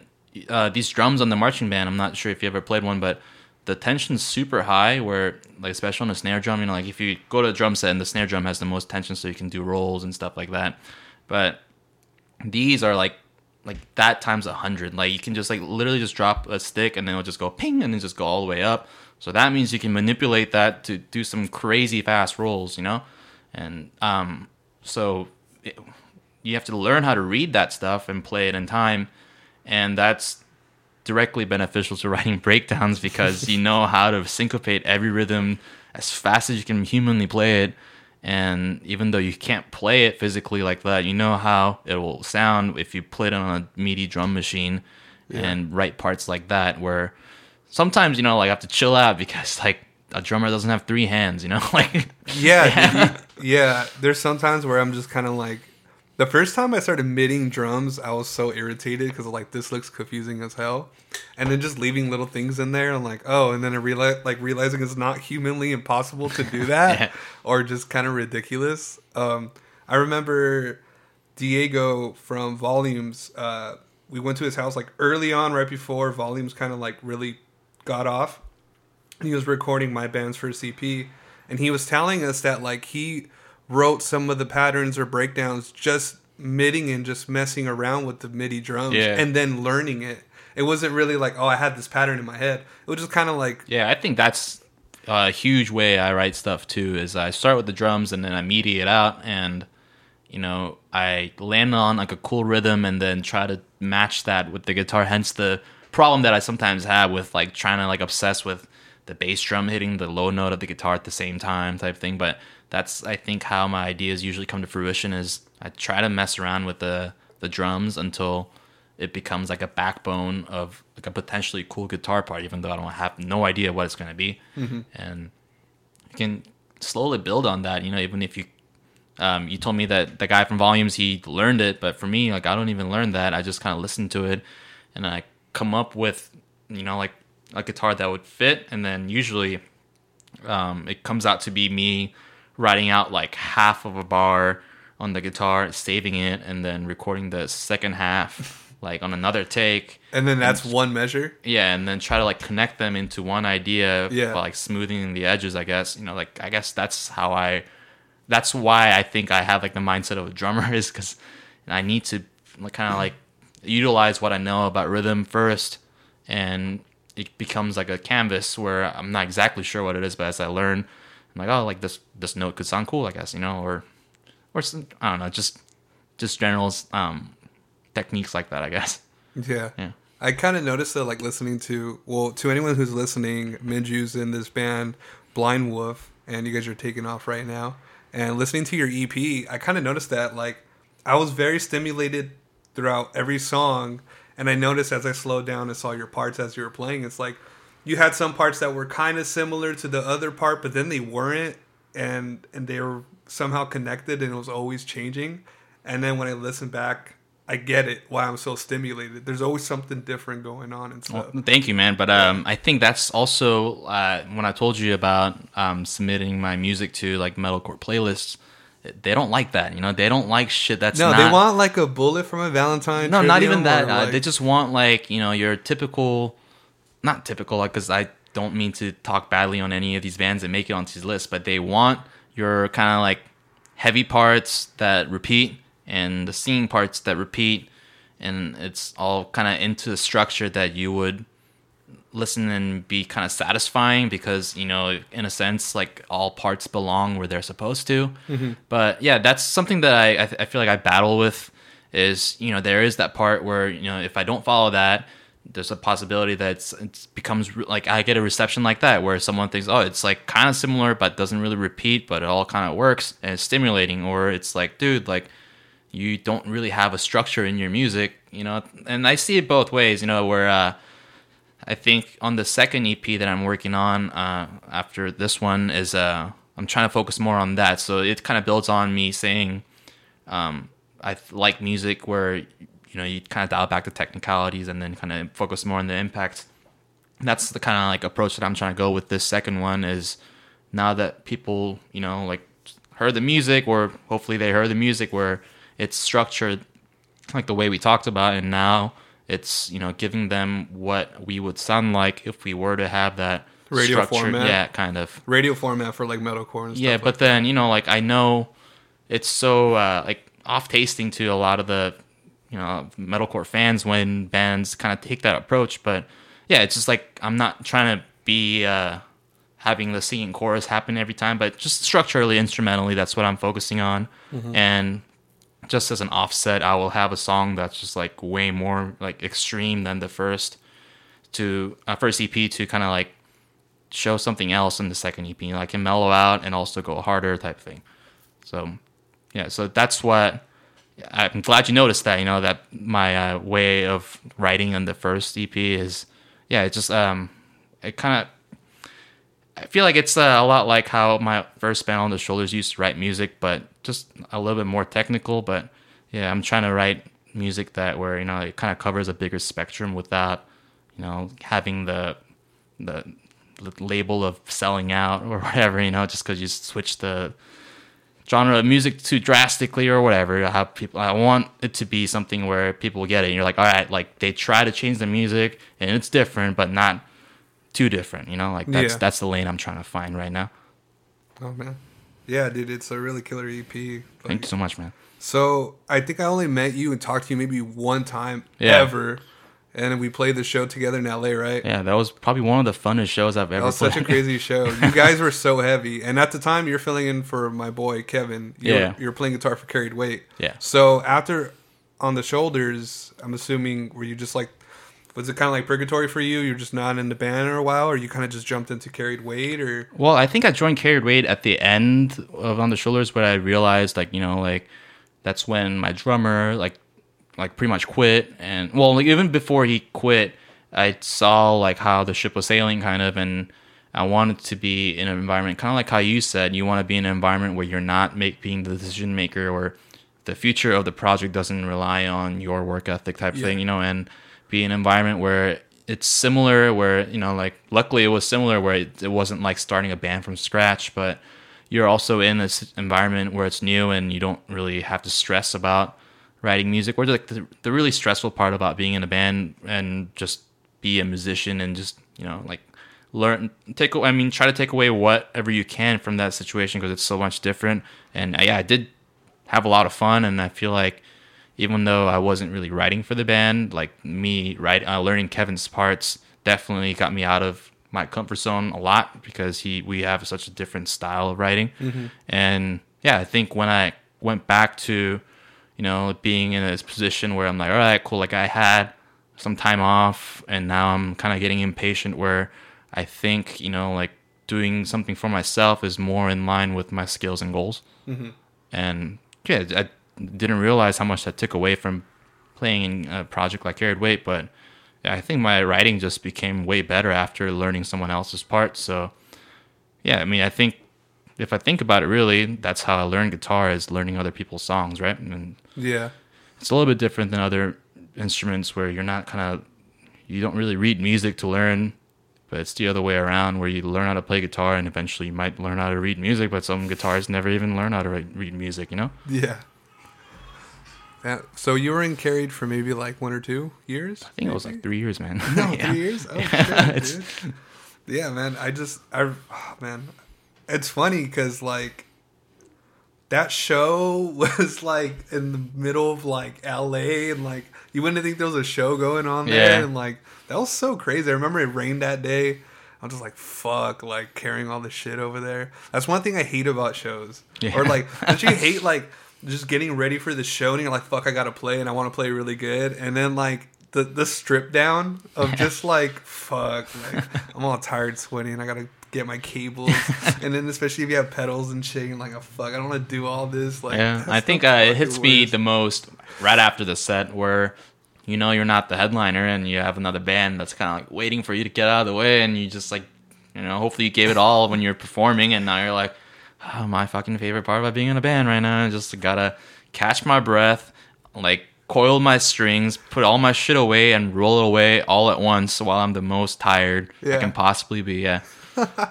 these drums on the marching band, I'm not sure if you ever played one, but the tension's super high, where like especially on the snare drum, you know, like if you go to a drum set and the snare drum has the most tension, so you can do rolls and stuff like that. But these are like that times 100, like you can just like literally just drop a stick and then it'll just go ping and then just go all the way up. So that means you can manipulate that to do some crazy fast rolls, you know? And so you have to learn how to read that stuff and play it in time. And that's directly beneficial to writing breakdowns, because you know how to syncopate every rhythm as fast as you can humanly play it. And even though you can't play it physically like that, you know how it will sound if you played it on a MIDI drum machine. Yeah. And write parts like that, where sometimes, you know, like I have to chill out because like a drummer doesn't have three hands, you know? Like, yeah. There's sometimes where I'm just kind of like, The first time I started midding drums, I was so irritated because like this looks confusing as hell, and then just leaving little things in there. I'm like, oh, and then I realizing it's not humanly impossible to do that, yeah. or just kind of ridiculous. I remember Diego from Volumes. We went to his house like early on, right before Volumes kind of like really got off. He was recording my band's first EP, and he was telling us that like he wrote some of the patterns or breakdowns just midding and just messing around with the MIDI drums yeah. and then learning it. It wasn't really like, oh, I had this pattern in my head. It was just kind of like... Yeah, I think that's a huge way I write stuff too, is I start with the drums and then I MIDI it out and, you know, I land on like a cool rhythm and then try to match that with the guitar. Hence the problem that I sometimes have with like trying to like obsess with the bass drum hitting the low note of the guitar at the same time type thing. But that's, I think, how my ideas usually come to fruition, is I try to mess around with the drums until it becomes like a backbone of like a potentially cool guitar part, even though I don't have no idea what it's going to be. Mm-hmm. And you can slowly build on that, you know, even if you, you told me that the guy from Volumes, he learned it, but for me, like, I don't even learn that. I just kind of listen to it and I come up with, you know, like a guitar that would fit. And then usually it comes out to be me writing out like half of a bar on the guitar, saving it, and then recording the second half like on another take. And then that's one measure? Yeah, and then try to like connect them into one idea yeah. by like smoothing the edges, I guess. You know, like I guess that's how that's why I think I have like the mindset of a drummer, is because I need to kind of like utilize what I know about rhythm first, and it becomes like a canvas where I'm not exactly sure what it is, but as I learn, I'm like, oh, like this note could sound cool, I guess, you know, or some, I don't know, just general techniques like that, I guess. Yeah. I kind of noticed that, like, listening to, well, to anyone who's listening, Minju's in this band, Blind Wolf, and you guys are taking off right now. And listening to your EP, I kind of noticed that, like, I was very stimulated throughout every song, and I noticed as I slowed down and saw your parts as you were playing, it's like, you had some parts that were kind of similar to the other part, but then they weren't, and they were somehow connected, and it was always changing. And then when I listen back, I get it, why I'm so stimulated. There's always something different going on and stuff. Well, thank you, man. But I think that's also when I told you about submitting my music to like metalcore playlists. They don't like that, you know. They don't like shit that's not... No, they want like a Bullet from a Valentine. No, not even that. Like... They just want like, you know, your typical... Not typical, because I don't mean to talk badly on any of these bands that make it onto these lists, but they want your kind of like heavy parts that repeat and the singing parts that repeat, and it's all kind of into the structure that you would listen and be kind of satisfying, because, you know, in a sense, like, all parts belong where they're supposed to. Mm-hmm. But yeah, that's something that I feel like I battle with, is, you know, there is that part where, you know, if I don't follow that, there's a possibility that it becomes like, I get a reception like that where someone thinks, oh, it's like kind of similar, but doesn't really repeat, but it all kind of works and it's stimulating. Or it's like, dude, like, you don't really have a structure in your music, you know? And I see it both ways, you know, where I think on the second EP that I'm working on after this one is, I'm trying to focus more on that. So it kind of builds on me saying, I like music where, you know, you kind of dial back the technicalities and then kind of focus more on the impact. That's the kind of like approach that I'm trying to go with this second one, is now that people, you know, like heard the music, or hopefully they heard the music, where it's structured like the way we talked about. And now it's, you know, giving them what we would sound like if we were to have that radio format. Yeah, kind of radio format for like metalcore and stuff. Yeah, but like then, you know, like I know it's so like off tasting to a lot of the, you know, metalcore fans when bands kind of take that approach. But yeah, it's just like, I'm not trying to be having the singing chorus happen every time, but just structurally, instrumentally, that's what I'm focusing on. Mm-hmm. And just as an offset, I will have a song that's just like way more like extreme than the first EP, to kind of like show something else in the second EP. Like, I can mellow out and also go harder type thing. So yeah, so that's what... I'm glad you noticed that, you know, that my way of writing on the first EP is, yeah, it just, it kind of, I feel like it's a lot like how my first band On the Shoulders used to write music, but just a little bit more technical. But yeah, I'm trying to write music that where, you know, it kind of covers a bigger spectrum without, you know, having the label of selling out or whatever, you know, just because you switch the genre of music too drastically or whatever. I want it to be something where people get it. And you're like, all right, like they try to change the music and it's different, but not too different, you know, like that's the lane I'm trying to find right now. Oh man. Yeah, dude, it's a really killer EP. Like, thank you so much, man. So I think I only met you and talked to you maybe one time ever. And we played the show together in LA, right? Yeah, that was probably one of the funnest shows I've ever played. That was such a crazy show. You guys were so heavy. And at the time, you're filling in for my boy, Kevin. You're playing guitar for Carried Weight. Yeah. So after On the Shoulders, I'm assuming, were you just like, was it kind of like purgatory for you? You're just not in the band for a while, or you kind of just jumped into Carried Weight? Or? Well, I think I joined Carried Weight at the end of On the Shoulders, but I realized, like, you know, like, that's when my drummer, like pretty much quit. And well, like even before he quit, I saw like how the ship was sailing kind of, and I wanted to be in an environment kind of like how you said, you want to be in an environment where you're not being the decision maker, or the future of the project doesn't rely on your work ethic type thing, you know, and be in an environment where it's similar, where, you know, like luckily it was similar where it wasn't like starting a band from scratch, but you're also in this environment where it's new and you don't really have to stress about writing music, or like the really stressful part about being in a band and just be a musician and just, you know, like try to take away whatever you can from that situation, because it's so much different. And I did have a lot of fun, and I feel like even though I wasn't really writing for the band, like learning Kevin's parts definitely got me out of my comfort zone a lot, because we have such a different style of writing. Mm-hmm. And yeah, I think when I went back to, you know, being in this position where I'm like, all right, cool, like I had some time off and now I'm kind of getting impatient, where I think, you know, like doing something for myself is more in line with my skills and goals. Mm-hmm. And yeah, I didn't realize how much that took away from playing in a project like Carried Weight, but I think my writing just became way better after learning someone else's part. So yeah, I mean, I think if I think about it, really, that's how I learned guitar, is learning other people's songs, right? And yeah, it's a little bit different than other instruments where you're not you don't really read music to learn, but it's the other way around where you learn how to play guitar and eventually you might learn how to read music, but some guitarists never even learn how to read music, you know? Yeah. So you were in Carried for maybe like 1 or 2 years? I think maybe? It was like 3 years, man. No, yeah. 3 years? Oh, yeah, dude. Yeah, man. It's funny because, like, that show was, like, in the middle of, like, LA. And, like, you wouldn't think there was a show going on there. Yeah. And, like, that was so crazy. I remember it rained that day. I'm just like, fuck, like, carrying all this shit over there. That's one thing I hate about shows. Yeah. Or, like, don't you hate, like, just getting ready for the show and you're like, fuck, I got to play and I want to play really good. And then, like, the strip down of just, like, fuck, like, I'm all tired, sweaty, and I got to get my cables. And then especially if you have pedals and shit, you're like, oh fuck, I don't want to do all this. Like, yeah, I think it hits me the most right after the set, where you know you're not the headliner and you have another band that's kind of like waiting for you to get out of the way, and you just like, you know, hopefully you gave it all when you're performing, and now you're like, oh, my fucking favorite part about being in a band right now, I just gotta catch my breath, like coil my strings, put all my shit away, and roll it away all at once while I'm the most tired I can possibly be. Yeah.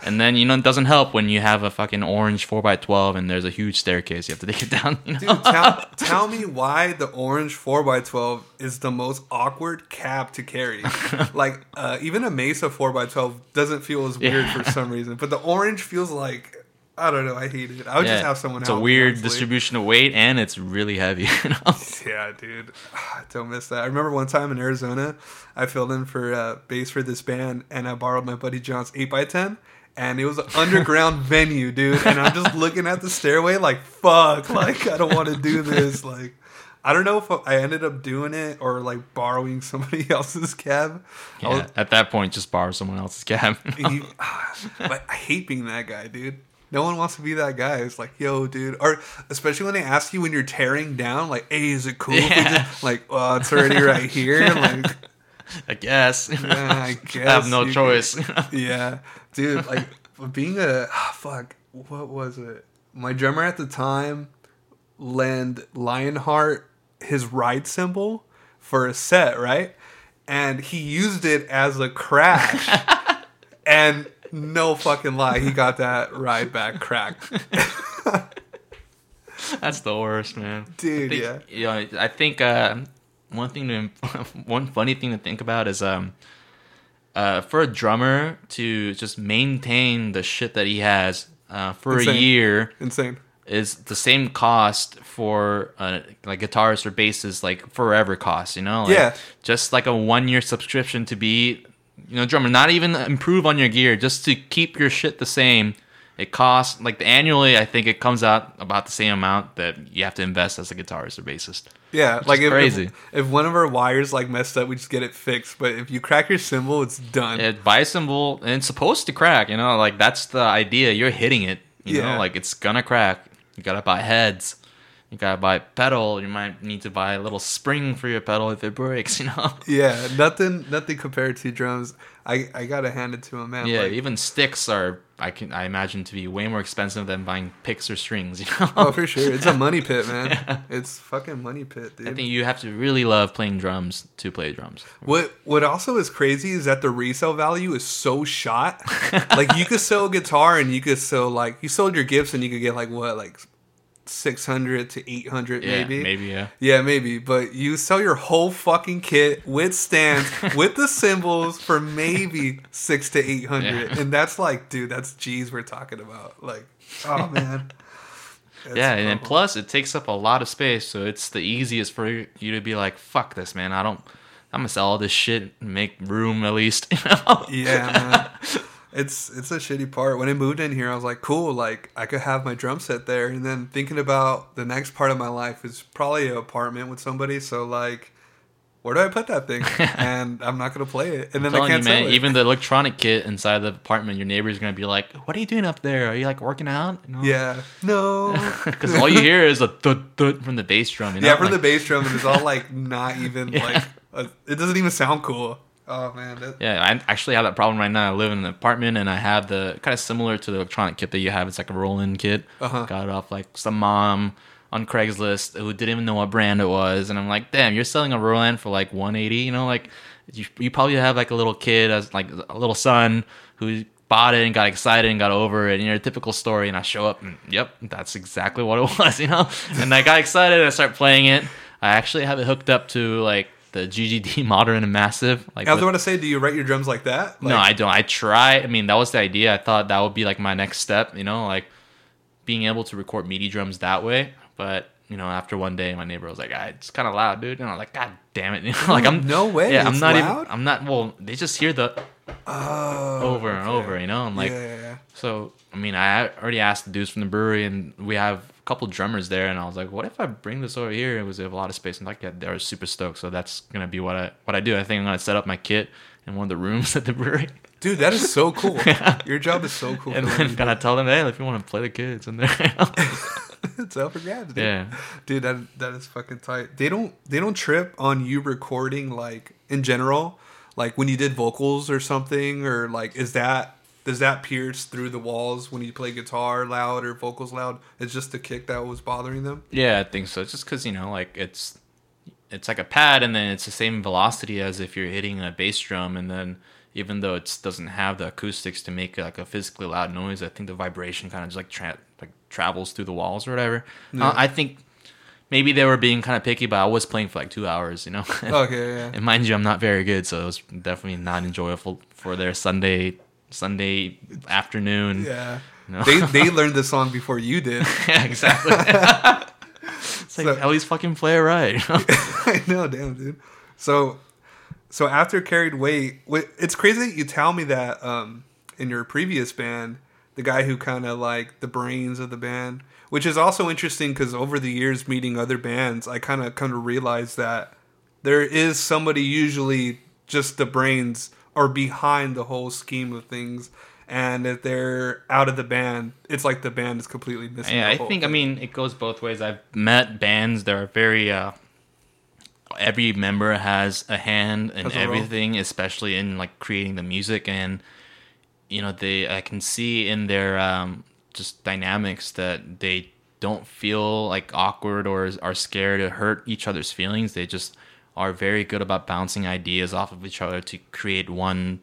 And then, you know, it doesn't help when you have a fucking orange 4x12 and there's a huge staircase you have to take it down, you know? Dude, tell me why the orange 4x12 is the most awkward cab to carry. Like, even a Mesa 4x12 doesn't feel as weird for some reason. But the orange feels like, I don't know, I hate it. I would just have someone else. It's a weird distribution of weight, and it's really heavy, you know? Yeah, dude. Don't miss that. I remember one time in Arizona, I filled in for bass for this band, and I borrowed my buddy John's 8x10, and it was an underground venue, dude. And I'm just looking at the stairway like, fuck, like, I don't want to do this. Like, I don't know if I ended up doing it or, like, borrowing somebody else's cab. Yeah, at that point, just borrow someone else's cab. But I hate being that guy, dude. No one wants to be that guy. It's like, yo, dude. Or especially when they ask you when you're tearing down, like, hey, is it cool? Yeah. Like, oh, it's already right here. Like, I guess. I have no choice. Yeah. Dude, like, being what was it? My drummer at the time, Lionheart, his ride symbol for a set, right? And he used it as a crash. And no fucking lie, he got that ride back cracked. That's the worst, man. Dude, one funny thing to think about is for a drummer to just maintain the shit that he has for a year. Insane. Is the same cost for like guitarists or bassists, like forever cost, you know? Like, yeah. Just like a 1 year subscription to be, you know, drummer, not even improve on your gear, just to keep your shit the same. It costs, like annually, I think it comes out about the same amount that you have to invest as a guitarist or bassist. Yeah, like if, crazy. If one of our wires like messed up, we just get it fixed. But if you crack your cymbal, it's done. Yeah, buy a cymbal, and it's supposed to crack, you know? Like that's the idea. You're hitting it, you know? Like it's gonna crack. You gotta buy heads. You gotta buy a pedal. You might need to buy a little spring for your pedal if it breaks. You know. Yeah, nothing compared to drums. I gotta hand it to a man. Yeah, like, even sticks are I imagine to be way more expensive than buying picks or strings. You know. Oh, for sure, it's a money pit, man. Yeah. It's fucking money pit, dude. I think you have to really love playing drums to play drums. What also is crazy is that the resale value is so shot. Like you could sell a guitar and you could sell like you sold your gifts and you could get like what like. 600 to 800 maybe, but you sell your whole fucking kit with stands with the cymbals for maybe 600 to 800 and that's like dude that's G's we're talking about like oh man yeah normal. And plus it takes up a lot of space so it's the easiest for you to be like fuck this man I'm gonna sell all this shit and make room at least you know? Yeah man. It's a shitty part. When I moved in here, I was like, cool, like I could have my drum set there. And then thinking about the next part of my life is probably an apartment with somebody. So like, where do I put that thing? And I'm not gonna play it. And then I can't sell it. Even the electronic kit inside the apartment, your neighbor's gonna be like, "What are you doing up there? Are you like working out?" No. Yeah, no. Because all you hear is a thud thud from the bass drum. You know? Yeah, from the bass drum, and it's all like not even it doesn't even sound cool. Oh, man. Yeah, I actually have that problem right now. I live in an apartment, and I have the kind of similar to the electronic kit that you have. It's like a roll-in kit. Uh-huh. Got it off like some mom on Craigslist who didn't even know what brand it was. And I'm like, damn, you're selling a roll-in for like $180. You know, like you probably have like a little kid, as like a little son who bought it and got excited and got over it. And you're a typical story, and I show up, and yep, that's exactly what it was, you know? And I got excited, and I start playing it. I actually have it hooked up to like, the GGD modern and massive. Like I was about to say, do you write your drums like that? Like, no, I don't. I try. I mean, that was the idea. I thought that would be like my next step, you know, like being able to record MIDI drums that way. But, you know, after one day, my neighbor was like, it's kind of loud, dude. And I'm like, God damn it. You know, like, I'm no way. Yeah, it's not loud? Well, they just hear the over and over, you know? I'm like, yeah. So, I mean, I already asked the dudes from the brewery, and we have couple drummers there, and I was like, what if I bring this over here? It was a lot of space, and like yeah, they were super stoked. So that's gonna be what I do. I think I'm gonna set up my kit in one of the rooms at the brewery. Dude, that is so cool. Yeah. Your job is so cool. And then gotta tell them, hey, if you want to play the kids in there. It's up for grabs, dude. Yeah. Dude, that is fucking tight. They don't trip on you recording like in general, like when you did vocals or something, or like is that does that pierce through the walls when you play guitar loud or vocals loud? It's just the kick that was bothering them? Yeah, I think so. It's just because, you know, like it's like a pad, and then it's the same velocity as if you're hitting a bass drum. And then even though it doesn't have the acoustics to make like a physically loud noise, I think the vibration kind of just like, travels through the walls or whatever. Yeah. I think maybe they were being kind of picky, but I was playing for like 2 hours, you know? Okay, yeah. And mind you, I'm not very good, so it was definitely not enjoyable for their Sunday afternoon. Yeah. You know? They learned the song before you did. Yeah, exactly. It's like, at least fucking play it right. I know, damn, dude. So after Carried Weight, it's crazy that you tell me that in your previous band, the guy who kind of like the brains of the band, which is also interesting because over the years meeting other bands, I kind of come to realize that there is somebody usually just the brains or behind the whole scheme of things, and if they're out of the band, it's like the band is completely missing. Yeah, I think thing. I mean it goes both ways. I've met bands that are very every member has a hand in everything, role. Especially in like creating the music, and you know I can see in their just dynamics that they don't feel like awkward or are scared to hurt each other's feelings. They just are very good about bouncing ideas off of each other to create one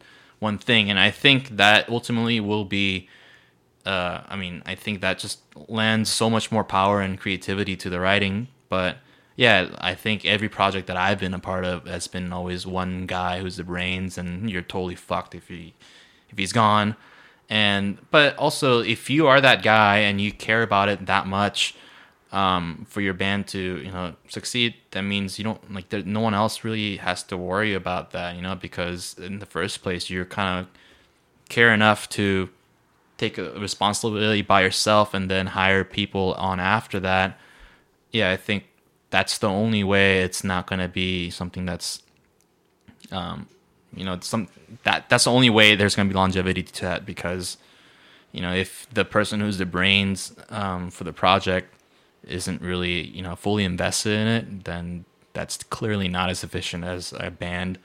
thing. And I think that ultimately will be, I think that just lends so much more power and creativity to the writing. But yeah, I think every project that I've been a part of has been always one guy who's the brains, and you're totally fucked if he's gone. But also, if you are that guy and you care about it that much, for your band to, succeed, that means you don't no one else really has to worry about that, because in the first place, you're kind of care enough to take a responsibility by yourself and then hire people on after that. Yeah, I think that's the only way. It's not going to be something that's, that's the only way there's going to be longevity to that, because, if the person who's the brains for the project isn't really, fully invested in it, then that's clearly not as efficient as a band,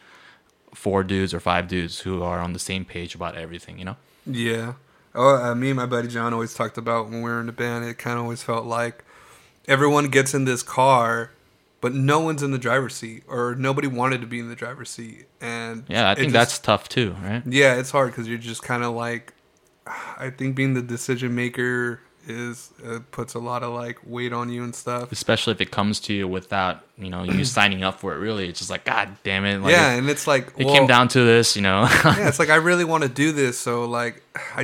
4 dudes or 5 dudes who are on the same page about everything, Yeah. Me and my buddy John always talked about when we were in the band, it kind of always felt like everyone gets in this car, but no one's in the driver's seat, or nobody wanted to be in the driver's seat. And yeah, I think that's tough too, right? Yeah, it's hard because you're just kind of like, I think being the decision maker puts a lot of weight on you and stuff. Especially if it comes to you without, you signing up for it, really. It's just like, God damn it. And it's like... It came down to this, yeah, it's like, I really want to do this, so I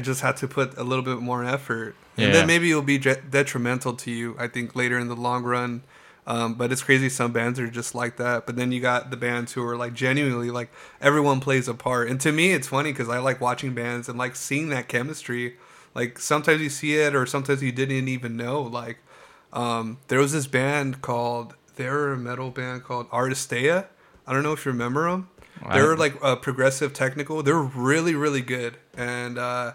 just have to put a little bit more effort. Yeah. And then maybe it'll be detrimental to you, I think, later in the long run. But it's crazy, some bands are just like that. But then you got the bands who are genuinely everyone plays a part. And to me, it's funny because I like watching bands and seeing that chemistry. Sometimes you see it, or sometimes you didn't even know. There was this band called, they were a metal band called Artisteia. I don't know if you remember them. Wow. They were progressive technical. They were really, really good. And I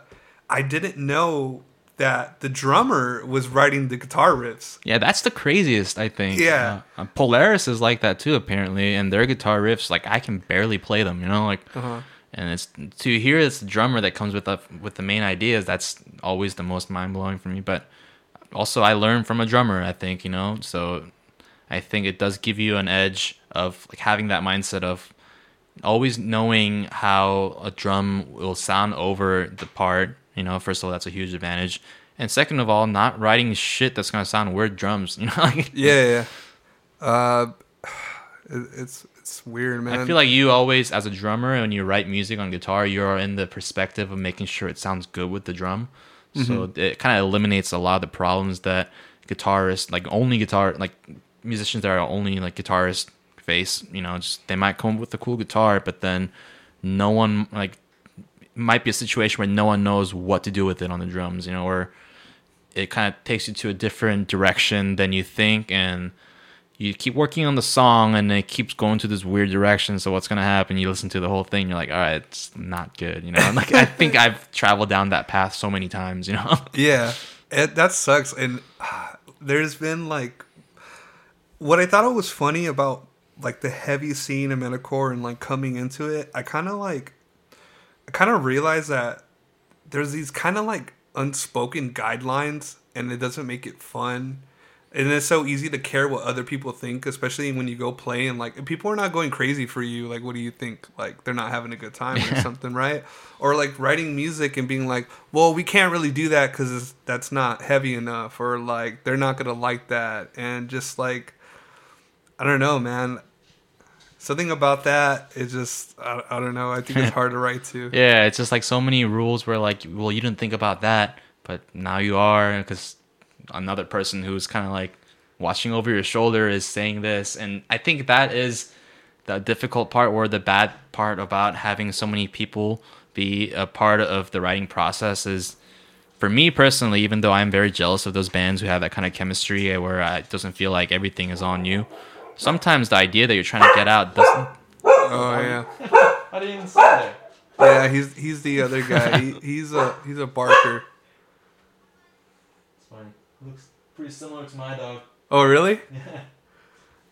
didn't know that the drummer was writing the guitar riffs. Yeah, that's the craziest, I think. Yeah. Polaris is like that too, apparently. And their guitar riffs, I can barely play them, Uh-huh. And it's to hear this drummer that comes with the main ideas, that's always the most mind-blowing for me. But also, I learned from a drummer, I think, So I think it does give you an edge of having that mindset of always knowing how a drum will sound over the part. First of all, that's a huge advantage. And second of all, not writing shit that's going to sound weird drums. Yeah. It's weird, man. I feel like you always, as a drummer, when you write music on guitar, you're in the perspective of making sure it sounds good with the drum. Mm-hmm. So it kind of eliminates a lot of the problems that guitarists, musicians that are only guitarists face. They might come up with a cool guitar, but then no one might be a situation where no one knows what to do with it on the drums. Or it kind of takes you to a different direction than you think, and you keep working on the song and it keeps going to this weird direction. So what's going to happen? You listen to the whole thing. You're like, all right, it's not good. I think I've traveled down that path so many times, Yeah, that sucks. And there's been what I thought was funny about the heavy scene of metalcore and coming into it. I kind of realized that there's these kind of unspoken guidelines, and it doesn't make it fun. And it's so easy to care what other people think, especially when you go play and if people are not going crazy for you, what do you think? They're not having a good time or something, right? Or writing music and being well, we can't really do that because that's not heavy enough, or they're not gonna like that. And just I don't know, man. Something about that is just, I don't know. I think it's hard to write to. Yeah, it's just so many rules where well, you didn't think about that, but now you are, because another person who's kind of watching over your shoulder is saying this. And I think that is the difficult part, or the bad part about having so many people be a part of the writing process is, for me personally, even though I'm very jealous of those bands who have that kind of chemistry where it doesn't feel like everything is on you, sometimes the idea that you're trying to get out doesn't... Oh, yeah. I didn't even say that. Yeah, he's the other guy. He's a barker. Looks pretty similar to my dog. Oh, really? Yeah.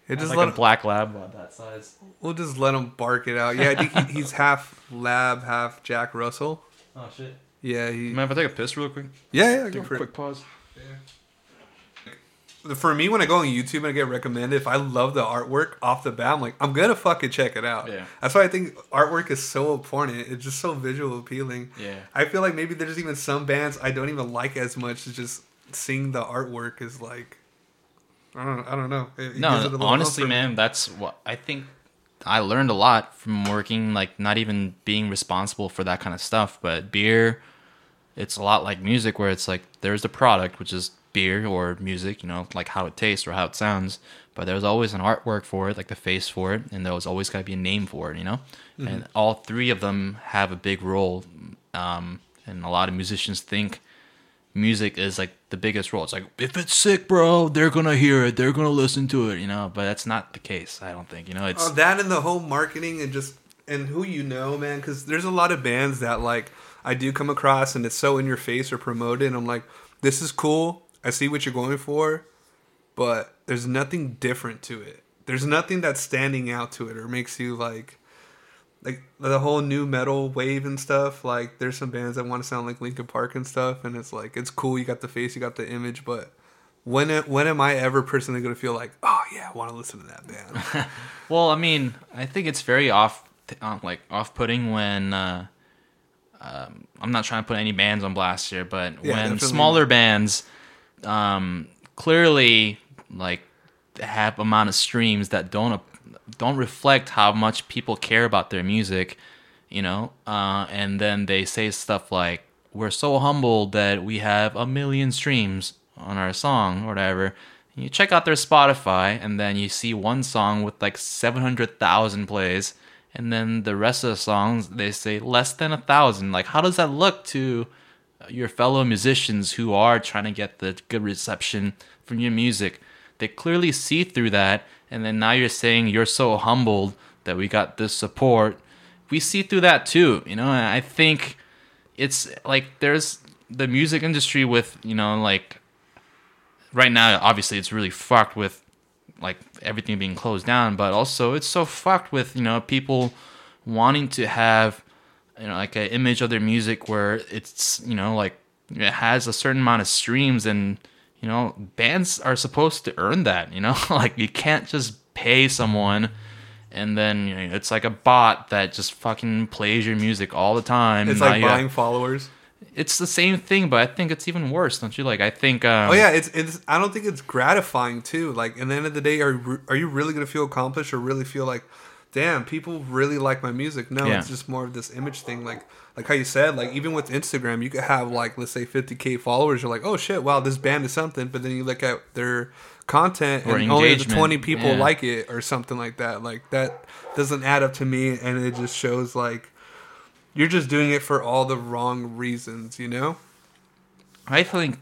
It just a black lab about that size. We'll just let him bark it out. Yeah, I think he's half lab, half Jack Russell. Oh, shit. Yeah, he... Mind if I take a piss real quick? Yeah, go for it. Quick pause. Yeah. for me, when I go on YouTube and I get recommended, if I love the artwork off the bat, I'm like, I'm going to fucking check it out. Yeah. That's why I think artwork is so important. It's just so visual appealing. Yeah. I feel like maybe there's even some bands I don't even like as much. It's just seeing the artwork is like, I don't know. No, honestly, man, that's what I think. I learned a lot from working, like, not even being responsible for that kind of stuff. But beer, it's a lot like music, where it's like there's the product, which is beer or music, you know, like how it tastes or how it sounds. But there's always an artwork for it, like the face for it, and there's always got to be a name for it, you know. Mm-hmm. And all three of them have a big role. And a lot of musicians think music is like the biggest role. It's like, if it's sick, bro, they're gonna hear it, they're gonna listen to it, you know. But that's not the case, I don't think, you know. It's that and the whole marketing and just and who you know, man, because there's a lot of bands that, like, I do come across and it's so in your face or promoted, and I'm like, this is cool, I see what you're going for, but there's nothing different to it. There's nothing that's standing out to it or makes you like the whole new metal wave and stuff. Like, there's some bands that want to sound like Linkin Park and stuff, and it's like, it's cool, you got the face, you got the image, but when am I ever personally going to feel like, oh yeah, I want to listen to that band? Well, I mean, I think it's very off-putting when I'm not trying to put any bands on blast here, but yeah, when definitely. Smaller bands clearly, like, have amount of streams that don't reflect how much people care about their music, you know, and then they say stuff like, we're so humbled that we have 1 million streams on our song or whatever. And you check out their Spotify, and then you see one song with like 700,000 plays, and then the rest of the songs, they say less than 1,000. Like, how does that look to your fellow musicians who are trying to get the good reception from your music? They clearly see through that. And then now you're saying you're so humbled that we got this support. We see through that too, you know. And I think it's like there's the music industry with, you know, like right now, obviously it's really fucked with like everything being closed down, but also it's so fucked with, you know, people wanting to have, you know, like an image of their music where it's, you know, like it has a certain amount of streams and, you know, bands are supposed to earn that, you know. Like, you can't just pay someone and then, you know, it's like a bot that just fucking plays your music all the time. It's like buying followers. It's the same thing, but I think it's even worse, don't you? Like, I think it's I don't think it's gratifying too. Like, at the end of the day, are you really going to feel accomplished or really feel like, damn, people really like my music? No, yeah. It's just more of this image thing, like how you said, like even with Instagram, you could have like, let's say 50,000 followers. You're like, oh shit, wow, this band is something. But then you look at their content or and only the 20 people like it or something like that. Like, that doesn't add up to me, and it just shows like you're just doing it for all the wrong reasons, you know? I think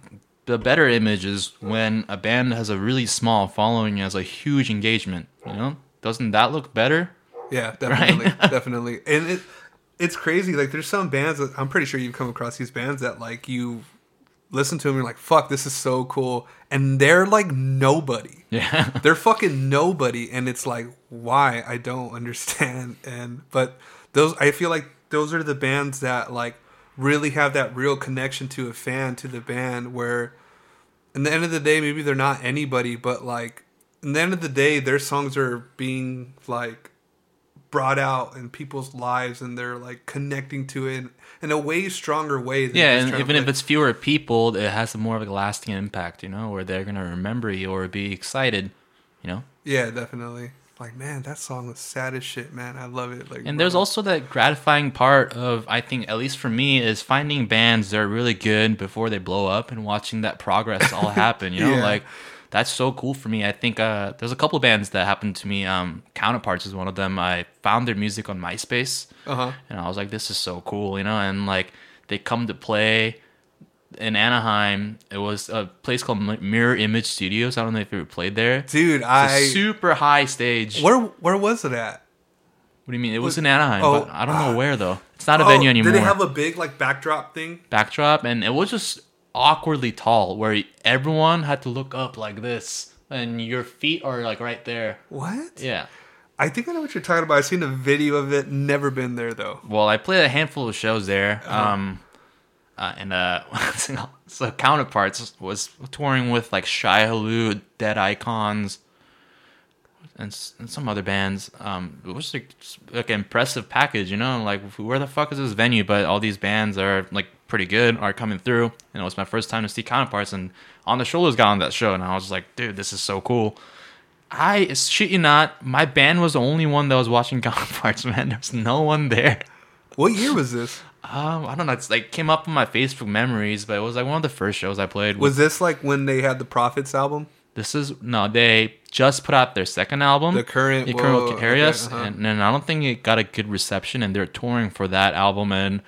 the better image is when a band has a really small following as a huge engagement, you know? Doesn't that look better? Yeah, definitely, right? Definitely. And it's crazy. Like, there's some bands that I'm pretty sure you've come across, these bands that like you listen to them and you're like, fuck, this is so cool. And they're like nobody. Yeah. They're fucking nobody. And it's like, why? I don't understand. But those, I feel like those are the bands that like really have that real connection to a fan, to the band, where at the end of the day, maybe they're not anybody, but like, at the end of the day, their songs are being like brought out in people's lives, and they're like connecting to it in a way stronger way. Than yeah, and even if it's fewer people, it has a more of a lasting impact, you know, where they're gonna remember you or be excited, you know. Yeah, definitely. Like, man, that song was sad as shit, man. I love it. Like, and there's also that gratifying part of, I think, at least for me, is finding bands that are really good before they blow up and watching that progress all happen. You know, yeah. Like. That's so cool for me. I think there's a couple bands that happened to me. Counterparts is one of them. I found their music on MySpace, and I was like, this is so cool, you know? And, like, they come to play in Anaheim. It was a place called Mirror Image Studios. I don't know if you ever played there. Dude, it's a super high stage. Where was it at? What do you mean? It was in Anaheim, but I don't know where, though. It's not a venue anymore. Did they have a big, like, backdrop thing? Backdrop, and it was just awkwardly tall, where everyone had to look up like this, and your feet are like right there. What? Yeah, I think I know what you're talking about. I've seen a video of it. Never been there though. Well, I played a handful of shows there, and So Counterparts was touring with like Shy Hulud, Dead Icons, and some other bands. It was like an impressive package, you know. Like, where the fuck is this venue? But all these bands are like pretty good, are coming through. And it was my first time to see Counterparts, and On the Shoulders got on that show, and I was like, dude, this is so cool. I shit you not, my band was the only one that was watching Counterparts, man. There was no one there. What year was this? I don't know. It's like came up in my Facebook memories, but it was like one of the first shows I played. Was this like when they had the Prophets album? They just put out their second album, The Current Will Carry Us, and I don't think it got a good reception, and they're touring for that album, and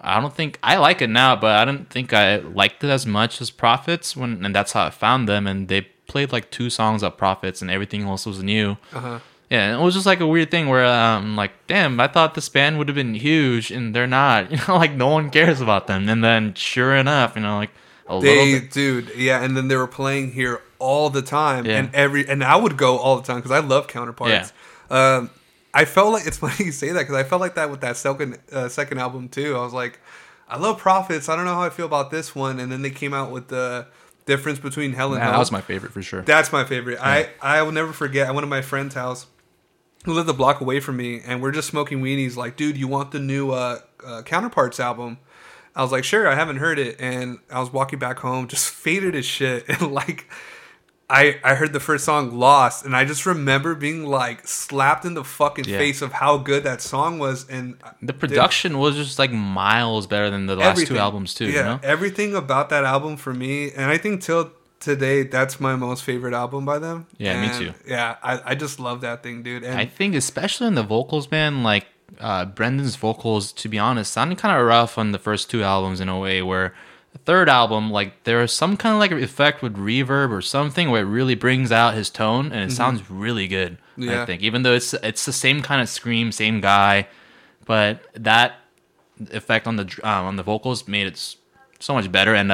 I don't think I like it now, but I don't think I liked it as much as Prophets, and that's how I found them, and they played like 2 songs of Prophets, and everything else was new. Yeah, and it was just like a weird thing where I'm like, damn, I thought this band would have been huge, and they're not. You know, like no one cares about them. And then sure enough, you know, like a little bit. Dude, yeah. And then they were playing here all the time, and I would go all the time because I love Counterparts. Yeah. I felt like it's funny you say that because I felt like that with that second album too. I was like, I love Prophets. I don't know how I feel about this one. And then they came out with the Difference Between Hell and Hell. That was my favorite for sure. That's my favorite. Yeah. I will never forget. I went to my friend's house who lived a block away from me, and we're just smoking weenies. Like, dude, you want the new Counterparts album? I was like, sure, I haven't heard it. And I was walking back home, just faded as shit. And like, I heard the first song, Lost, and I just remember being like slapped in the fucking face of how good that song was. And the production was just like miles better than the last two albums too. Yeah, you know? Everything about that album for me, and I think till today, that's my most favorite album by them. Yeah, and me too. Yeah, I just love that thing, dude. And I think especially in the vocals, man, like Brendan's vocals, to be honest, sounded kind of rough on the first 2 albums in a way, where the third album, like there is some kind of like effect with reverb or something where it really brings out his tone, and it sounds really good, I think. Even though it's the same kind of scream, same guy, but that effect on the vocals made it so much better. And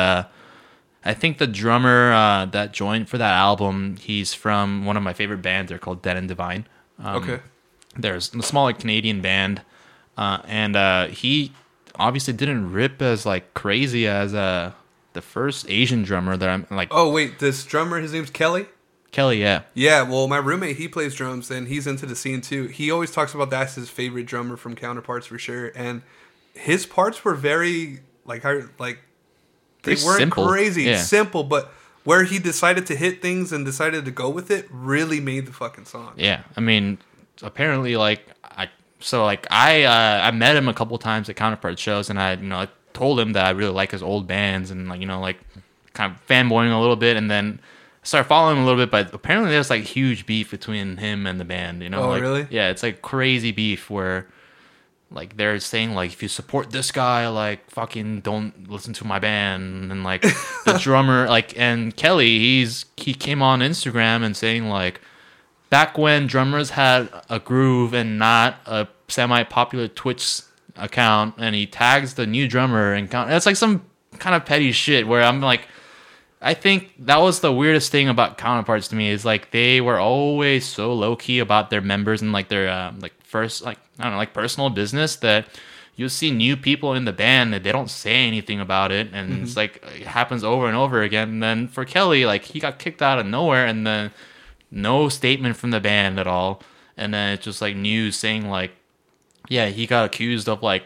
I think the drummer that joined for that album, he's from one of my favorite bands. They're called Dead and Divine. There's a smaller Canadian band, and he obviously didn't rip as like crazy as the first Asian drummer that I'm like. Oh wait, this drummer, his name's Kelly. Kelly, yeah. Yeah, well, my roommate, he plays drums and he's into the scene too. He always talks about that's his favorite drummer from Counterparts for sure, and his parts were very simple, but where he decided to hit things and decided to go with it really made the fucking song. Yeah, I mean, apparently, I met him a couple times at Counterpart shows, and I told him that I really like his old bands, and kind of fanboying a little bit, and then started following him a little bit. But apparently, there's like huge beef between him and the band. You know, really? Yeah, it's like crazy beef where. Like, they're saying, like, if you support this guy, like, fucking don't listen to my band. And, like, the drummer, like, and Kelly, he came on Instagram and saying, like, back when drummers had a groove and not a semi-popular Twitch account, and he tags the new drummer. And it's, like, some kind of petty shit where I'm, like, I think that was the weirdest thing about Counterparts to me is, like, they were always so low-key about their members and, like, their, first, like, I don't know, like personal business that you'll see new people in the band that they don't say anything about it, and it's like it happens over and over again. And then for Kelly, like he got kicked out of nowhere, and then no statement from the band at all, and then it's just like news saying like, yeah, he got accused of like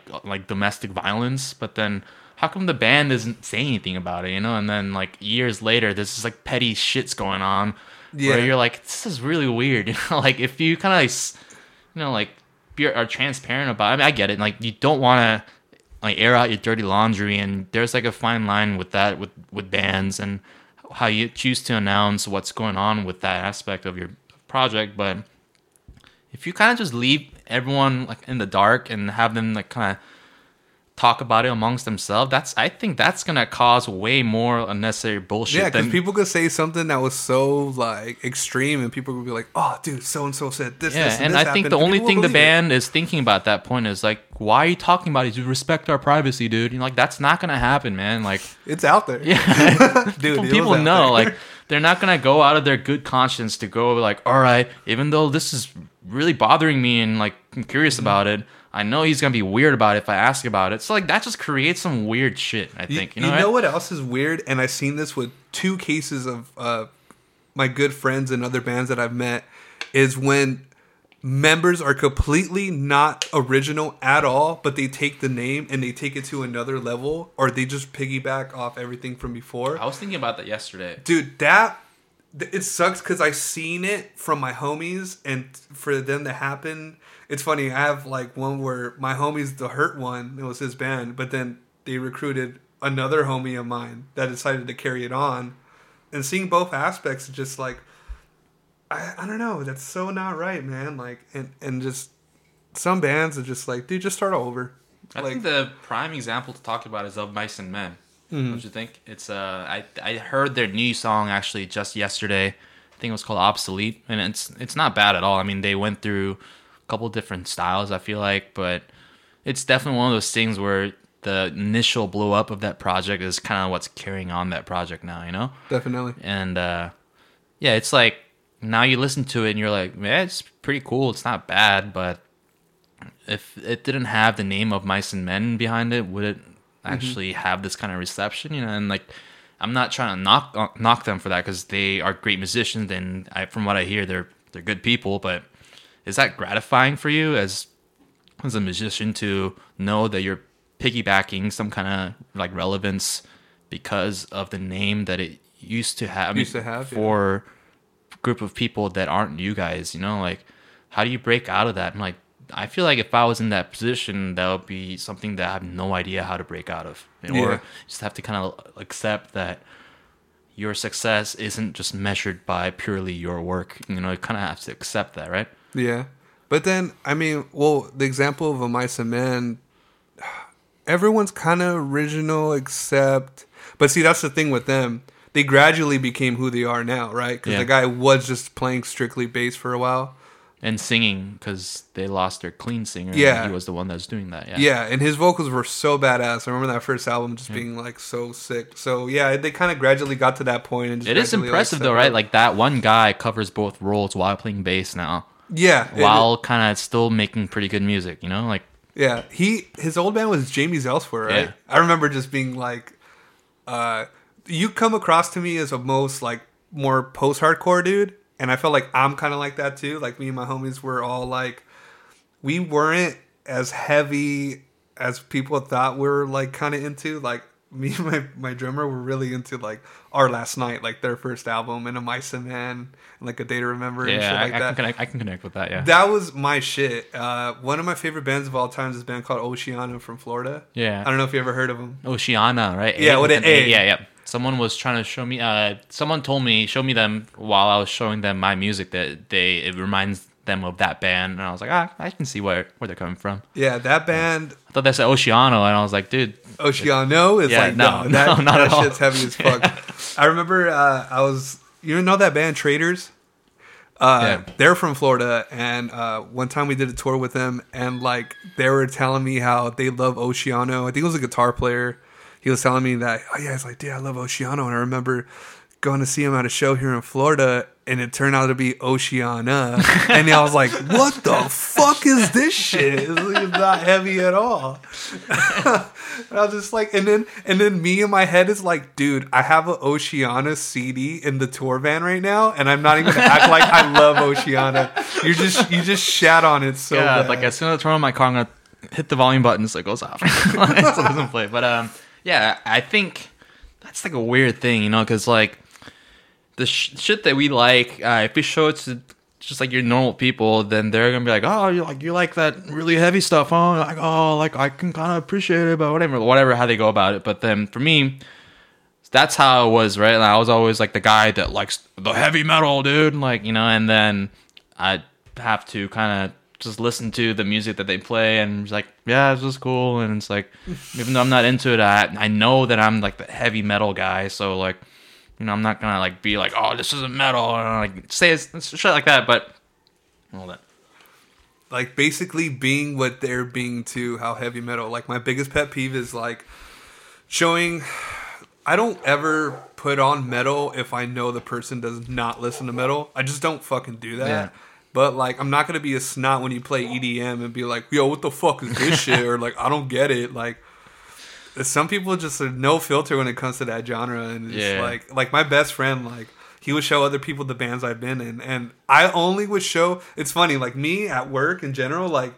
domestic violence, but then how come the band doesn't say anything about it, you know? And then like years later, this is like petty shit's going on where you're like, this is really weird, you know? Like if you kind of are transparent about it. I mean, I get it. Like, you don't want to like air out your dirty laundry, and there's like a fine line with that with bands and how you choose to announce what's going on with that aspect of your project. But if you kind of just leave everyone like in the dark and have them like kind of talk about it amongst themselves, I think that's gonna cause way more unnecessary bullshit. Yeah, because people could say something that was so like extreme, and people would be like, "Oh, dude, so and so said this." Yeah, this, and I happened. Think the only thing the band is thinking about at that point is like, "Why are you talking about it? You respect our privacy, dude." You know, like that's not gonna happen, man. Like it's out there. Yeah, dude. People know like they're not gonna go out of their good conscience to go like, "All right, even though this is really bothering me and like I'm curious about it." I know he's going to be weird about it if I ask about it. So, like, that just creates some weird shit, I think. You know what else is weird? And I've seen this with two cases of my good friends and other bands that I've met, is when members are completely not original at all, but they take the name and they take it to another level, or they just piggyback off everything from before. I was thinking about that yesterday. Dude, that... It sucks because I've seen it from my homies, and for them to happen... It's funny, I have like one where my homie's the Hurt one, it was his band, but then they recruited another homie of mine that decided to carry it on. And seeing both aspects is just like, I don't know, that's so not right, man. Like, and just some bands are just like, dude, just start over. I think the prime example to talk about is Of Mice and Men. Mm-hmm. Don't you think? It's I heard their new song actually just yesterday. I think it was called Obsolete, and it's not bad at all. I mean, they went through couple different styles, I feel like, but it's definitely one of those things where the initial blow up of that project is kind of what's carrying on that project now, you know? Definitely. And yeah, it's like now you listen to it and you're like, man, it's pretty cool, it's not bad, but if it didn't have the name Of Mice and Men behind it, would it actually have this kind of reception, you know? And like, I'm not trying to knock them for that, because they are great musicians, and from what I hear, they're good people, but is that gratifying for you as a musician to know that you're piggybacking some kind of like relevance because of the name that it used to have? For a group of people that aren't you guys, you know, like, how do you break out of that? I'm like, I feel like if I was in that position, that would be something that I have no idea how to break out of, or just have to kind of accept that your success isn't just measured by purely your work. You know, you kind of have to accept that, right? Yeah. But then, I mean, well, the example of A Mice and Men, everyone's kind of original except... But see, that's the thing with them. They gradually became who they are now, right? Because the guy was just playing strictly bass for a while. And singing, because they lost their clean singer. Yeah. And he was the one that was doing that, yeah, and his vocals were so badass. I remember that first album just being, like, so sick. So, yeah, they kind of gradually got to that point. And just it is impressive, though, right? Like, that one guy covers both roles while playing bass now. Yeah. While kind of still making pretty good music, you know? Like, yeah. His old band was Jamie's Elsewhere, right? Yeah. I remember just being like, you come across to me as a most like more post-hardcore dude. And I felt like I'm kind of like that too. Like, me and my homies were all like, we weren't as heavy as people thought we were like kind of into. Like, me and my drummer were really into like Our Last Night, like their first album, and A Mice and Men, and like A Day to Remember, and shit like that. I can connect with that. Yeah, that was my shit. One of my favorite bands of all time is a band called Oceano from Florida. Yeah, I don't know if you ever heard of them. Oceano, right? Yeah, with an A. Yeah. Someone was trying to show me. Someone told me, show me them while I was showing them my music, that it reminds them of that band, and I was like, I can see where they're coming from. Yeah, that band. I thought that's Oceano, and I was like, dude, Oceano is not at all. Shit's heavy as fuck. I remember I that band Traders. They're from Florida, and one time we did a tour with them, and like they were telling me how they love Oceano. I think it was a guitar player. He was telling me that, oh yeah, it's like, dude, I love Oceano, and I remember going to see him at a show here in Florida, and it turned out to be Oceana, and I was like, what the fuck is this shit? It's not heavy at all. And I was just like, and then me in my head is like, dude, I have an Oceana CD in the tour van right now, and I'm not even gonna act like I love Oceana. You just shat on it so bad. Like, as soon as I turn on my car, I'm gonna hit the volume button so it goes off. So it doesn't play. But I think that's like a weird thing, you know, because like, the shit that we like, if we show it to just like your normal people, then they're gonna be like, "Oh, you like that really heavy stuff, huh?" Like, "Oh, like I can kind of appreciate it," but whatever how they go about it. But then for me, that's how it was, right? And I was always like the guy that likes the heavy metal, dude, and like, you know. And then I have to kind of just listen to the music that they play, and it's like, yeah, it's just cool. And it's like, even though I'm not into it, I know that I'm like the heavy metal guy, so like, you know, I'm not gonna like be like, oh, this isn't metal, and like say it's shit like that. But all that, like, basically being what they're being to how heavy metal. Like, my biggest pet peeve is like showing. I don't ever put on metal if I know the person does not listen to metal. I just don't fucking do that. Yeah. But, like, I'm not going to be a snot when you play EDM and be like, yo, what the fuck is this shit? Or, like, I don't get it. Like, some people just are no filter when it comes to that genre. And it's like, my best friend, like, he would show other people the bands I've been in. And I only would show... It's funny, like, me at work in general, like,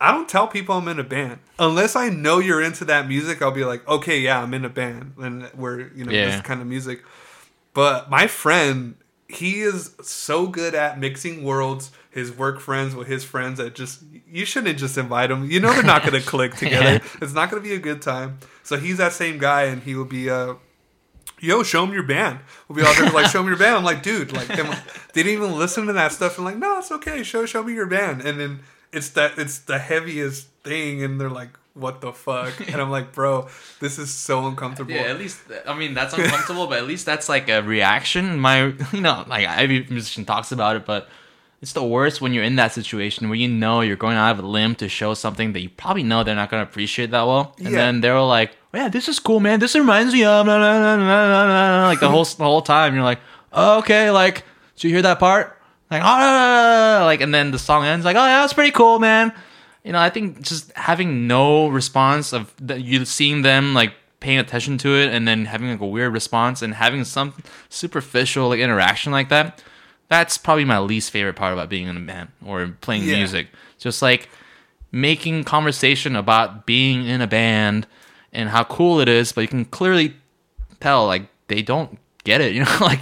I don't tell people I'm in a band. Unless I know you're into that music, I'll be like, okay, yeah, I'm in a band. And we're, you know, this kind of music. But my friend... He is so good at mixing worlds, his work friends with his friends that just, you shouldn't just invite them. You know they're not going to click together. Yeah. It's not going to be a good time. So he's that same guy, and he will be, yo, show him your band. We'll be all there like, show him your band. I'm like, dude, like they didn't even listen to that stuff. I'm like, no, it's okay. Show me your band. And then it's the heaviest thing, and they're like, what the fuck? And I'm like, bro, this is so uncomfortable. Yeah, at least, I mean, that's uncomfortable, but at least that's like a reaction. My, you know, like every musician talks about it, but it's the worst when you're in that situation where you know you're going out of a limb to show something that you probably know they're not going to appreciate that well. And then they're like, oh, yeah, this is cool, man. This reminds me of, like the whole time. You're like, oh, okay, like, did you hear that part? Like, oh, like, and then the song ends like, oh, yeah, that's pretty cool, man. You know, I think just having no response of you seeing them like paying attention to it, and then having like a weird response, and having some superficial like interaction like that. That's probably my least favorite part about being in a band or playing music. Just like making conversation about being in a band and how cool it is, but you can clearly tell like they don't get it. You know, like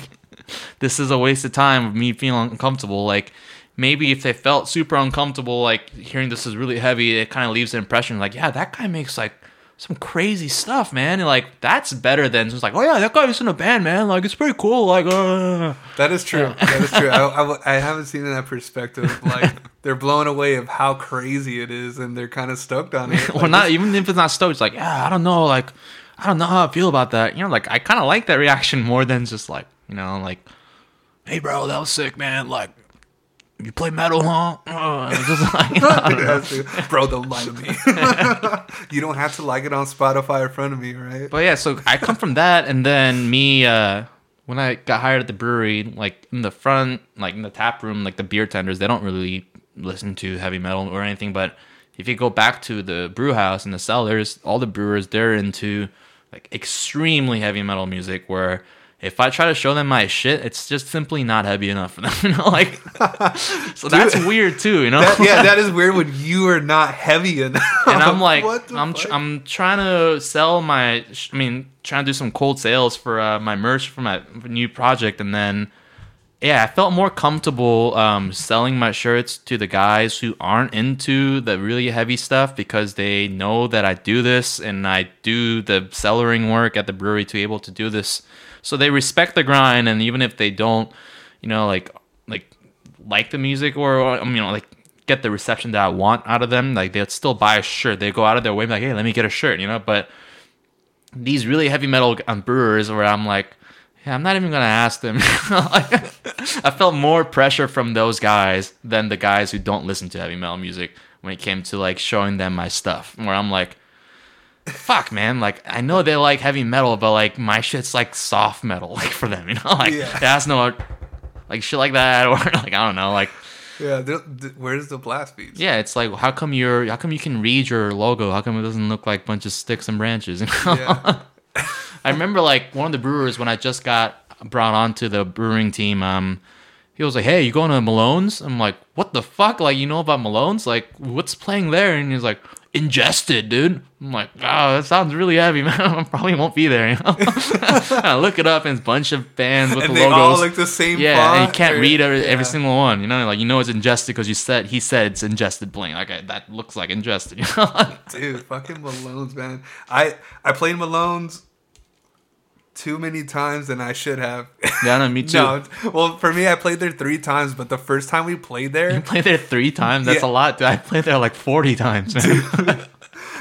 this is a waste of time of me feeling uncomfortable. Like. Maybe if they felt super uncomfortable, like hearing this is really heavy, it kind of leaves the impression like, yeah, that guy makes like some crazy stuff, man. And like, that's better than just like, oh yeah, that guy was in a band, man. Like, it's pretty cool. Like, that is true. That is true. I haven't seen that perspective. Like, they're blown away of how crazy it is, and they're kind of stoked on it. Like, well, not even if it's not stoked, it's like, yeah, I don't know. Like, I don't know how I feel about that. You know, like, I kind of like that reaction more than just like, you know, like, hey, bro, that was sick, man. Like, you play metal, huh? Just like, you know, I don't know. Bro, don't lie to me. You don't have to like it on Spotify in front of me, right? But yeah, so I come from that, and then me, when I got hired at the brewery, like in the front, like in the tap room, like the beer tenders, they don't really listen to heavy metal or anything. But if you go back to the brew house and the cellars, all the brewers, they're into like extremely heavy metal music where... If I try to show them my shit, it's just simply not heavy enough for them. You know, like, so dude, that's weird too. You know, that is weird when you are not heavy enough. And I'm like, I'm trying to sell my, trying to do some cold sales for my merch for my new project, and then, I felt more comfortable selling my shirts to the guys who aren't into the really heavy stuff because they know that I do this and I do the cellaring work at the brewery to be able to do this. So they respect the grind, and even if they don't, you know, like the music or you know, like get the reception that I want out of them, like they'll still buy a shirt. They go out of their way, like, hey, let me get a shirt, you know. But these really heavy metal brewers, where I'm like, yeah, I'm not even gonna ask them. I felt more pressure from those guys than the guys who don't listen to heavy metal music when it came to like showing them my stuff. Where I'm like. Fuck, man, like I know they like heavy metal, but like my shit's like soft metal, like for them, you know, like that's no like shit like that, or like I don't know, like where's the blast beats? Yeah, it's like how come you can read your logo? How come it doesn't look like a bunch of sticks and branches? You know? Yeah. I remember like one of the brewers when I just got brought onto the brewing team, he was like, hey, you going to Malone's? I'm like, what the fuck? Like, you know about Malone's? Like, what's playing there? And he's like, Ingested, dude. I'm like, wow, that sounds really heavy, man. I probably won't be there, you know? I look it up, and it's a bunch of bands with and the logos. And they all look the same font. Yeah, and you can't read every single one, you know? Like, you know it's Ingested because he said it's Ingested blank. Okay, that looks like Ingested, you know? Dude, fucking Malone's, man. I played Malone's too many times than I should have. Yeah, no, me too. No, well, for me, I played there 3 times, but the first time we played there... You played there 3 times? That's a lot, dude. I played there like 40 times, man.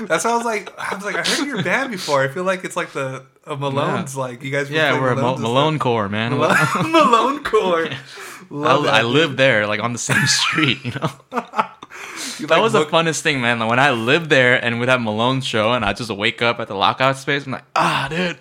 That's why I was like, I heard your band before. I feel like it's like a Malone's, like, you guys... Yeah, we're Malone's a Malone core, man. Malone core. I lived there, like, on the same street, you know? That was the funnest thing, man. Like, when I lived there and we'd have Malone's show and I just wake up at the lockout space, I'm like, dude...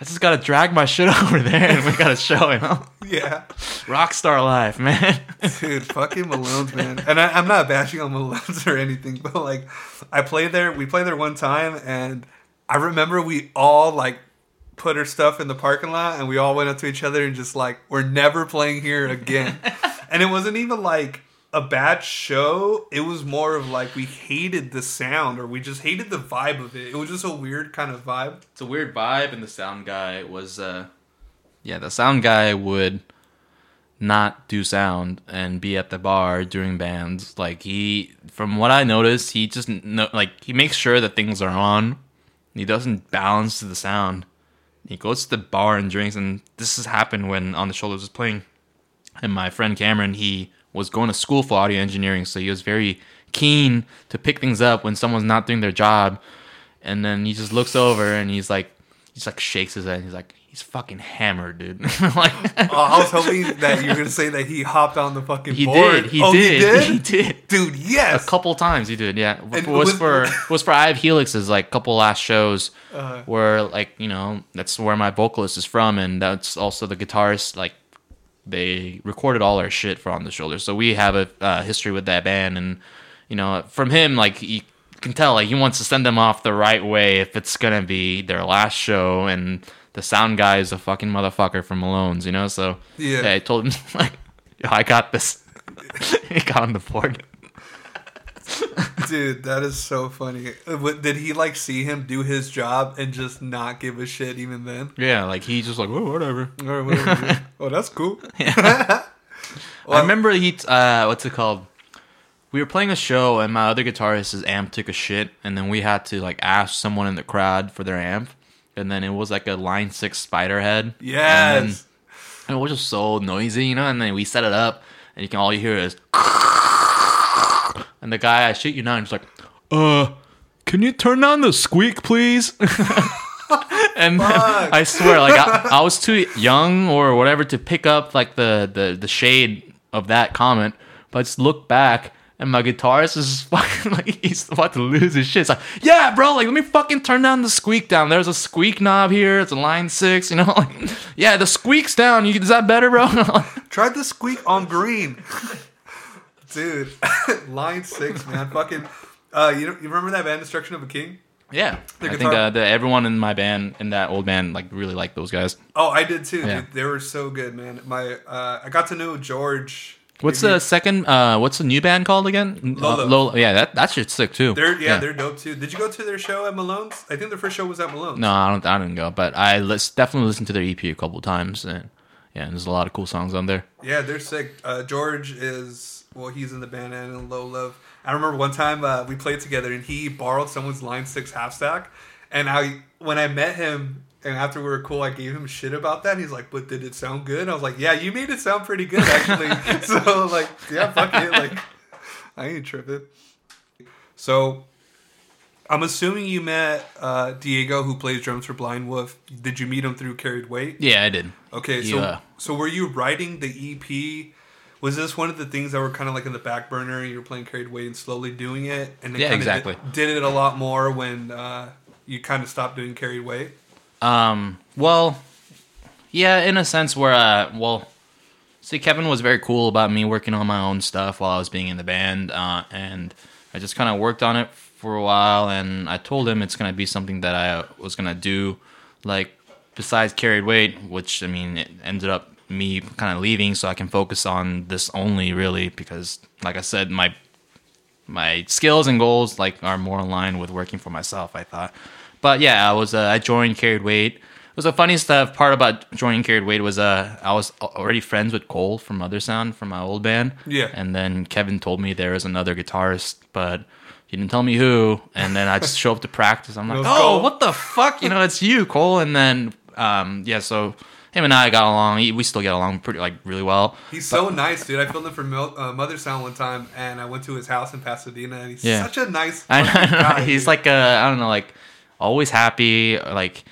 I just gotta drag my shit over there and we got a show, you know? Yeah. Rockstar life, man. Dude, fucking Malone's, man. And I'm not bashing on Malone's or anything, but like, I played there, we played there one time, and I remember we all like put our stuff in the parking lot and we all went up to each other and just like, we're never playing here again. And it wasn't even like a bad show. It was more of like we hated the sound, or we just hated the vibe of it. It was just a weird kind of vibe. It's a weird vibe, and the sound guy was, the sound guy would not do sound and be at the bar during bands. Like he, from what I noticed, he just he makes sure that things are on. He doesn't balance to the sound. He goes to the bar and drinks, and this has happened when On the Shoulders was playing, and my friend Cameron, he was going to school for audio engineering, so he was very keen to pick things up when someone's not doing their job. And then he just looks over and he shakes his head and he's like, he's fucking hammered, dude. Like, I was hoping that you were going to say that he hopped on the fucking board. He did. Dude, yes. A couple times he did, yeah. It was for I Have Helix's, like, couple last shows where, like, you know, that's where my vocalist is from, and that's also the guitarist, like, they recorded all our shit for On the Shoulders, so we have a history with that band. And you know, from him, like, you can tell, like, he wants to send them off the right way if it's gonna be their last show. And the sound guy is a fucking motherfucker from Malone's, you know. So yeah, I told him, like, I got this. He got on the board. Dude, that is so funny. Did he, like, see him do his job and just not give a shit even then? Yeah, like, he just like, oh, whatever. Oh, that's cool. Yeah. Well, I remember he, we were playing a show, and my other guitarist's amp took a shit, and then we had to, like, ask someone in the crowd for their amp, and then it was, like, a Line 6 spider head. Yes! And it was just so noisy, you know, and then we set it up, and all you hear is... And the guy, I shit you not, he's like, can you turn on the squeak, please? And I swear, like, I was too young or whatever to pick up, like, the shade of that comment. But I just looked back, and my guitarist is fucking, like, he's about to lose his shit. It's like, yeah, bro, like, let me fucking turn down the squeak down. There's a squeak knob here. It's a Line 6, you know? Like, yeah, the squeak's down. Is that better, bro? Try the squeak on green. Dude, Line 6, man. Fucking, you remember that band, Destruction of a King? Yeah. I think everyone in my band, in that old band, like, really liked those guys. Oh, I did too, yeah. Dude. They were so good, man. My, I got to know George. What's the second, what's the new band called again? Lolo. Yeah, that shit's sick too. They're dope too. Did you go to their show at Malone's? I think their first show was at Malone's. No, I didn't go, but I definitely listened to their EP a couple times. And there's a lot of cool songs on there. Yeah, they're sick. George is... Well, he's in the band and in Low Love. I remember one time we played together, and he borrowed someone's Line 6 half stack. And when I met him, and after we were cool, I gave him shit about that. And he's like, "But did it sound good?" And I was like, "Yeah, you made it sound pretty good, actually." So, like, yeah, fuck it. Like, I ain't tripping. So, I'm assuming you met Diego, who plays drums for Blind Wolf. Did you meet him through Carried Weight? Yeah, I did. Okay, so were you writing the EP? Was this one of the things that were kind of like in the back burner, and you were playing Carried Weight and slowly doing it? And then exactly. Did it a lot more when you kind of stopped doing Carried Weight? Well, yeah, in a sense where, Kevin was very cool about me working on my own stuff while I was being in the band. And I just kind of worked on it for a while, and I told him it's going to be something that I was going to do, like, besides Carried Weight, which, I mean, it ended up me kind of leaving so I can focus on this only, really, because, like I said, my skills and goals, like, are more in line with working for myself, I thought. But yeah, I joined Carried Weight. It was a funny stuff. Part about joining Carried Weight was I was already friends with Cole from Other Sound, from my old band. Yeah. And then Kevin told me there was another guitarist, but he didn't tell me who. And then I just show up to practice. I'm like, Cole. What the fuck? You know, it's you, Cole. And then so him and I got along. We still get along pretty, like, really well. He's so nice, dude. I filmed him for Mother Sound one time, and I went to his house in Pasadena, and he's such a nice guy. He's like, always happy. Like,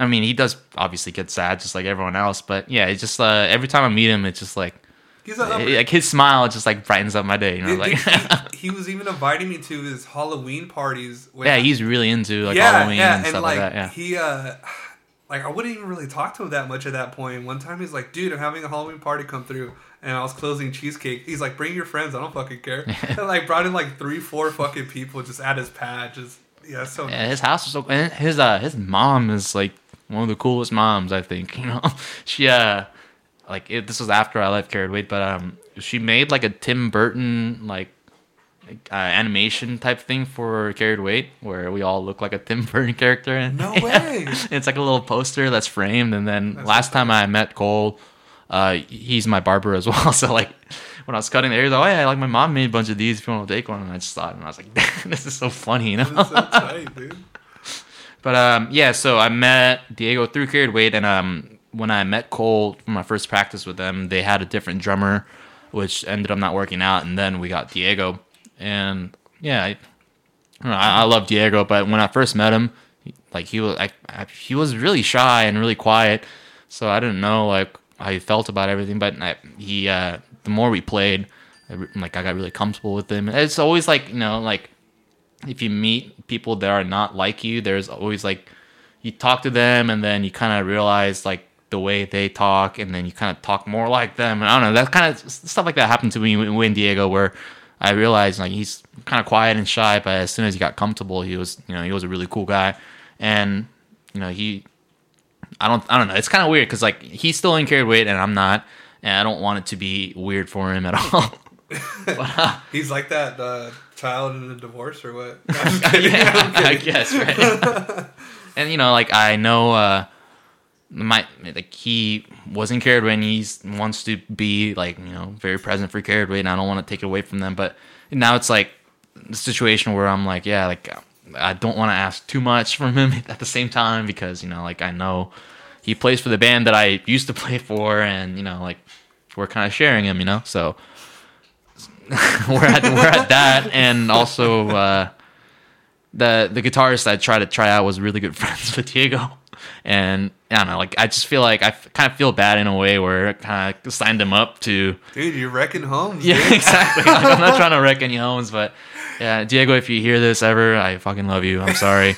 I mean, he does obviously get sad, just like everyone else. But yeah, it's just every time I meet him, it's just like, like, his smile just, like, brightens up my day, you know. Like, he was even inviting me to his Halloween parties. He's really into, like, Halloween and stuff like that. Yeah, he like, I wouldn't even really talk to him that much at that point. One time he's like, dude, I'm having a Halloween party come through, and I was closing cheesecake. He's like, bring your friends. I don't fucking care. And, like, brought in, like, 3-4 fucking people just at his pad. Just, yeah, so... Yeah, his house was so... And his mom is, like, one of the coolest moms, I think, you know? She, like, this was after I left Carried Weight, but she made, like, a Tim Burton, animation type thing for Carried Weight, where we all look like a Tim Burton character. And, no way! It's like a little poster that's framed, and then last time I met Cole, he's my barber as well, so, like, when I was cutting the hair, like, oh yeah, like, my mom made a bunch of these if you want to take one, and I just thought, and I was like, this is so funny, you know? This is so tight, dude. But, yeah, so I met Diego through Carried Weight, and when I met Cole for my first practice with them, they had a different drummer, which ended up not working out, and then we got Diego. And yeah, I love Diego, but when I first met him, like, he was really shy and really quiet, so I didn't know, like, how he felt about everything. But the more we played, I got really comfortable with him. And it's always like, you know, like, if you meet people that are not like you, there's always, like, you talk to them and then you kind of realize, like, the way they talk, and then you kind of talk more like them. And I don't know, that kind of stuff like that happened to me with Diego, where I realized, like, he's kind of quiet and shy, but as soon as he got comfortable, he was a really cool guy. And, you know, I don't know. It's kind of weird because, like, he's still in Carried Weight and I'm not, and I don't want it to be weird for him at all. But, he's like that child in a divorce or what? I guess, right? And, you know, like, I know he wasn't Carried Weight, and he wants to be, like, you know, very present for Carried Weight, and I don't want to take it away from them. But now it's like the situation where I'm like, yeah, like, I don't want to ask too much from him at the same time, because, you know, like, I know he plays for the band that I used to play for, and, you know, like, we're kind of sharing him, you know, so we're at that. And also the guitarist I tried to try out was really good friends with Diego. And I don't know, like, I just feel like kind of feel bad in a way where I kind of signed him up to... Dude, you're wrecking homes. Yeah, exactly. Like, I'm not trying to wreck any homes, but yeah, Diego, if you hear this ever, I fucking love you. I'm sorry.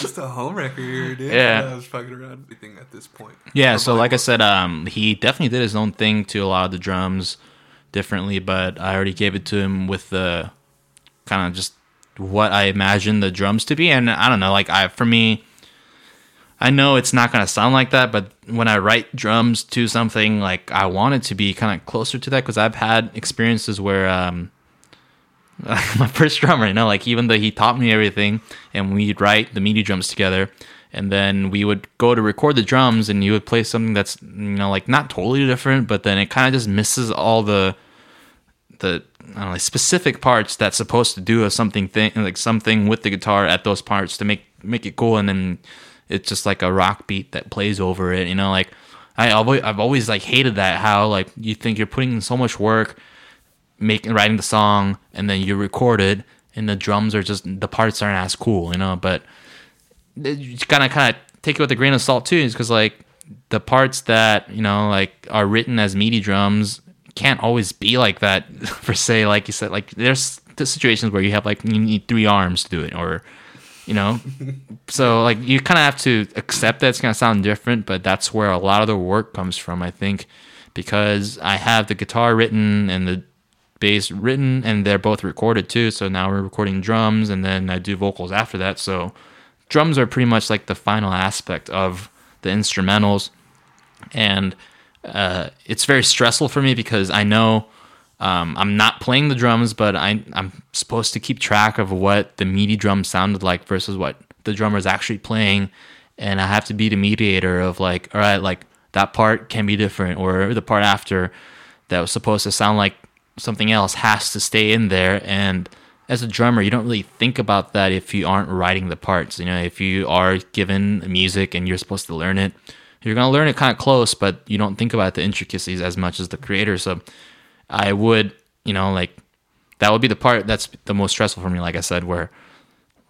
Just a home wrecker here, dude. Yeah. I was fucking around everything at this point. Yeah, so like I said, he definitely did his own thing to a lot of the drums differently, but I already gave it to him with the kind of just... what I imagine the drums to be. And I don't know, like, I know it's not going to sound like that, but when I write drums to something, like, I want it to be kind of closer to that, because I've had experiences where my first drummer, you know, like, even though he taught me everything and we'd write the MIDI drums together, and then we would go to record the drums and you would play something that's, you know, like, not totally different, but then it kind of just misses all the I don't know, like, specific parts that's supposed to do something with the guitar at those parts to make it cool. And then it's just like a rock beat that plays over it, you know, like, I've always like hated that, how, like, you think you're putting in so much work writing the song, and then you record it and the drums are just, the parts aren't as cool, you know. But you kind of take it with a grain of salt too, because, like, the parts that, you know, like, are written as MIDI drums can't always be like that, per se. Like you said, like, there's the situations where you have, like, you need 3 arms to do it, or, you know, so, like, you kind of have to accept that it's going to sound different. But that's where a lot of the work comes from, I think, because I have the guitar written and the bass written, and they're both recorded too. So now we're recording drums, and then I do vocals after that. So drums are pretty much like the final aspect of the instrumentals. And it's very stressful for me, because I know I'm not playing the drums, but I'm supposed to keep track of what the MIDI drum sounded like versus what the drummer is actually playing. And I have to be the mediator of, like, all right, like, that part can be different, or the part after that was supposed to sound like something else has to stay in there. And as a drummer, you don't really think about that if you aren't writing the parts. You know, if you are given music and you're supposed to learn it, you're going to learn it kind of close, but you don't think about the intricacies as much as the creator. So I would, you know, like, that would be the part that's the most stressful for me, like I said, where,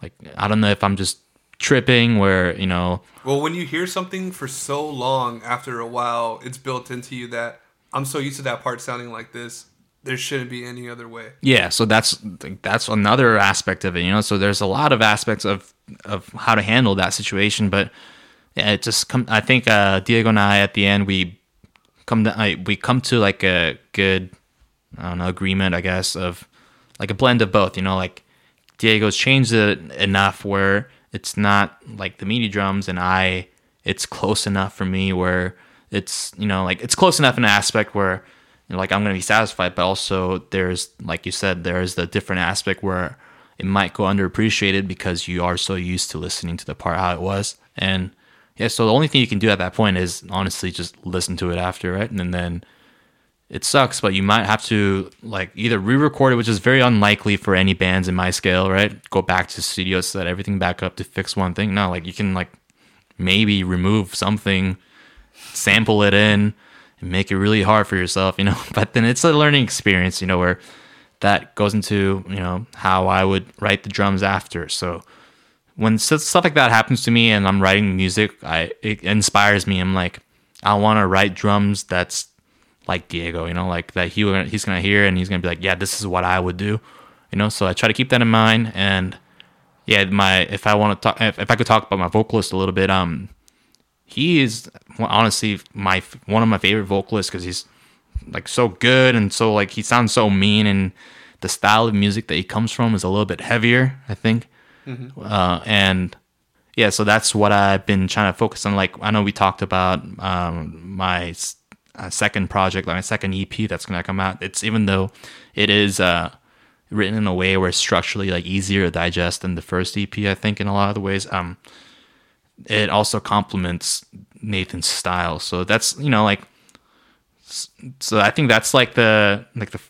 like, I don't know if I'm just tripping, where, you know... Well, when you hear something for so long, after a while, it's built into you that I'm so used to that part sounding like this, there shouldn't be any other way. Yeah, so that's another aspect of it, you know. So there's a lot of aspects of how to handle that situation, but it just I think Diego and I at the end we come to like a good agreement, I guess, of like a blend of both, you know, like Diego's changed it enough where it's not like the meaty drums, and it's close enough for me where it's, you know, like it's close enough in an aspect where, you know, like I'm going to be satisfied, but also there's, like you said, there's the different aspect where it might go underappreciated because you are so used to listening to the part how it was. And yeah, so the only thing you can do at that point is honestly just listen to it after, right? And then it sucks, but you might have to like either re-record it, which is very unlikely for any bands in my scale, right? Go back to studio, set everything back up to fix one thing. No, like you can like maybe remove something, sample it in, and make it really hard for yourself, you know? But then it's a learning experience, you know, where that goes into, you know, how I would write the drums after. So when stuff like that happens to me and I'm writing music, it inspires me. I'm like, I want to write drums that's like Diego, you know, like that he's going to hear and he's going to be like, yeah, this is what I would do, you know? So I try to keep that in mind. And yeah, if I could talk about my vocalist a little bit, he is honestly one of my favorite vocalists because he's like so good. And so like, he sounds so mean, and the style of music that he comes from is a little bit heavier, I think. Mm-hmm. And yeah, so that's what I've been trying to focus on. Like, I know we talked about, my second project, like my second EP that's going to come out. It's, even though it is written in a way where it's structurally like easier to digest than the first EP, I think, in a lot of the ways, it also complements Nathan's style. So that's, you know, like, so I think that's like the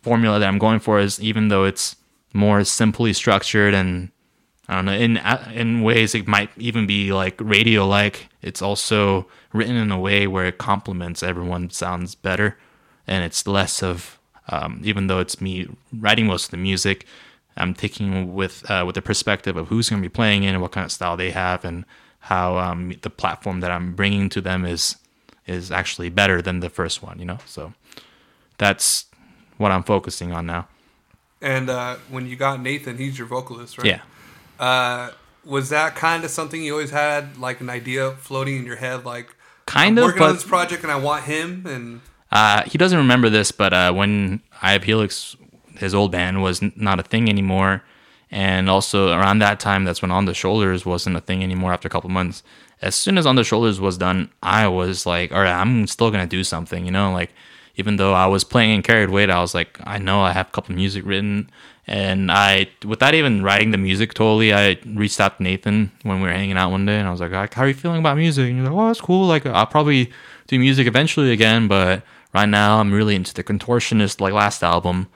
formula that I'm going for, is even though it's more simply structured, and I don't know, in ways it might even be like radio-like, it's also written in a way where it complements everyone, sounds better, and it's less of, even though it's me writing most of the music, I'm taking with the perspective of who's going to be playing it and what kind of style they have, and how the platform that I'm bringing to them is actually better than the first one, you know? So that's what I'm focusing on now. And when you got Nathan, he's your vocalist, right? Yeah. Was that kind of something you always had, like an idea floating in your head, like kind of working on this project and I want him? And he doesn't remember this, but when I Have Helix, his old band was not a thing anymore, and also around that time, that's when On the Shoulders wasn't a thing anymore. After a couple months, as soon as On the Shoulders was done, I was like, all right, I'm still gonna do something, you know? Like, even though I was playing in Carried Weight, I was like, I know I have a couple of music written. And I, without even writing the music totally, I reached out to Nathan when we were hanging out one day, and I was like, how are you feeling about music? And he's like, oh, that's cool. Like, I'll probably do music eventually again, but right now I'm really into the Contortionist, like last album.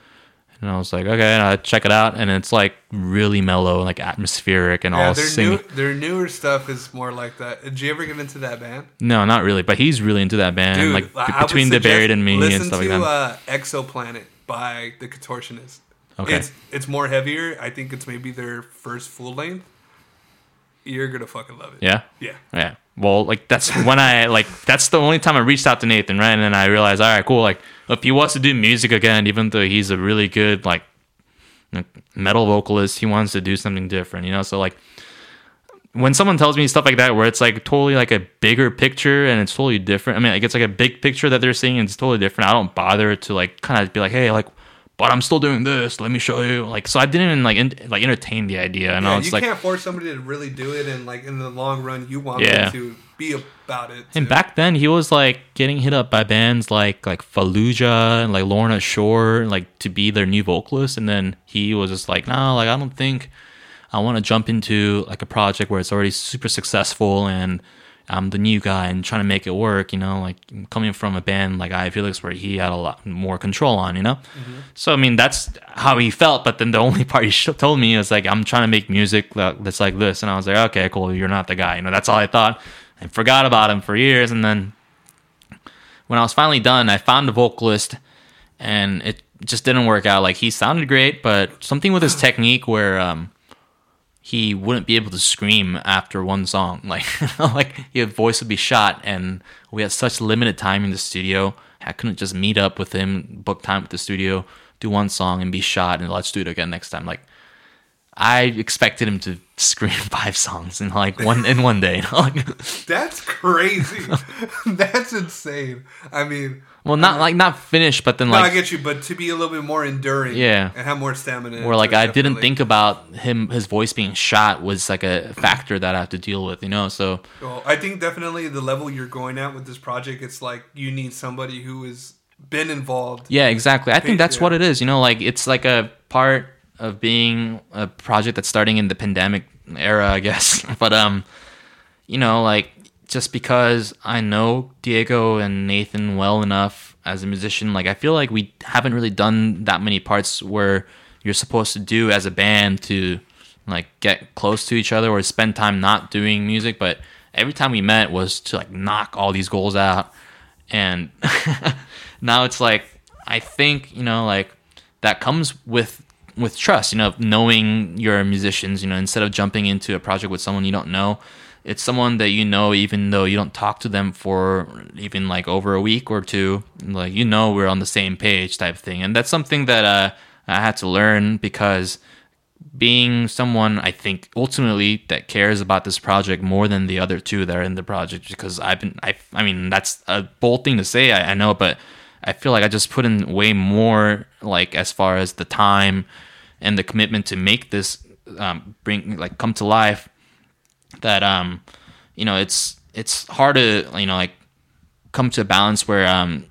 And I was like, okay, and I check it out. And it's like really mellow, like atmospheric, and yeah, all singing. Their newer stuff is more like that. Did you ever get into that band? No, not really. But he's really into that band. Dude, like between The Buried and Me and stuff like that. Listen to Exoplanet by the Contortionist. Okay. It's more heavier. I think it's maybe their first full length. You're gonna fucking love it. Yeah. Yeah. Yeah. Well, like that's when that's the only time I reached out to Nathan, right? And then I realized, all right, cool. Like, if he wants to do music again, even though he's a really good like metal vocalist, he wants to do something different, you know? So like, when someone tells me stuff like that, where it's like totally like a bigger picture and it's totally different. I mean, like, it's like a big picture that they're seeing and it's totally different. I don't bother to like kind of be like, hey, like, but I'm still doing this, let me show you. Like, so I didn't even like entertain the idea. And yeah, I was, you like, can't force somebody to really do it, and like in the long run, you want them to be about it. And back then, he was like getting hit up by bands like Fallujah and like Lorna Shore, like to be their new vocalist. And then he was just like, no, like I don't think I want to jump into like a project where it's already super successful and I'm the new guy and trying to make it work, you know, like coming from a band like I Have Helix where he had a lot more control on, you know? Mm-hmm. So, I mean, that's how he felt. But then the only part he told me was like, I'm trying to make music that's like this. And I was like, okay, cool, you're not the guy. You know, that's all I thought. I forgot about him for years. And then when I was finally done, I found a vocalist and it just didn't work out. Like, he sounded great, but something with his technique where, he wouldn't be able to scream after one song. Like, like his voice would be shot, and we had such limited time in the studio. I couldn't just meet up with him, book time with the studio do one song and be shot and let's do it again next time. Like, I expected him to scream 5 songs in like one day. That's crazy. That's insane. I mean, well, not finished, but then I get you, but to be a little bit more enduring, yeah, and have more stamina. Or like, I didn't think about his voice being shot was like a factor that I have to deal with, you know. So, well, I think definitely the level you're going at with this project, it's like you need somebody who has been involved. Yeah, exactly. I think that's what it is. You know, like it's like a part of being a project that's starting in the pandemic era, I guess. But, you know, like, just because I know Diego and Nathan well enough as a musician, like, I feel like we haven't really done that many parts where you're supposed to do as a band to, like, get close to each other or spend time not doing music. But every time we met was to, like, knock all these goals out. And now it's like, I think, you know, like, that comes with trust, you know, knowing your musicians, you know, instead of jumping into a project with someone you don't know, it's someone that you know, even though you don't talk to them for even like over a week or two, like, you know, we're on the same page type thing. And that's something that I had to learn, because being someone, I think, ultimately that cares about this project more than the other two that are in the project, because I mean, that's a bold thing to say, I know, but I feel like I just put in way more, like, as far as the time and the commitment to make this come to life, that you know, it's hard to, you know, like, come to a balance where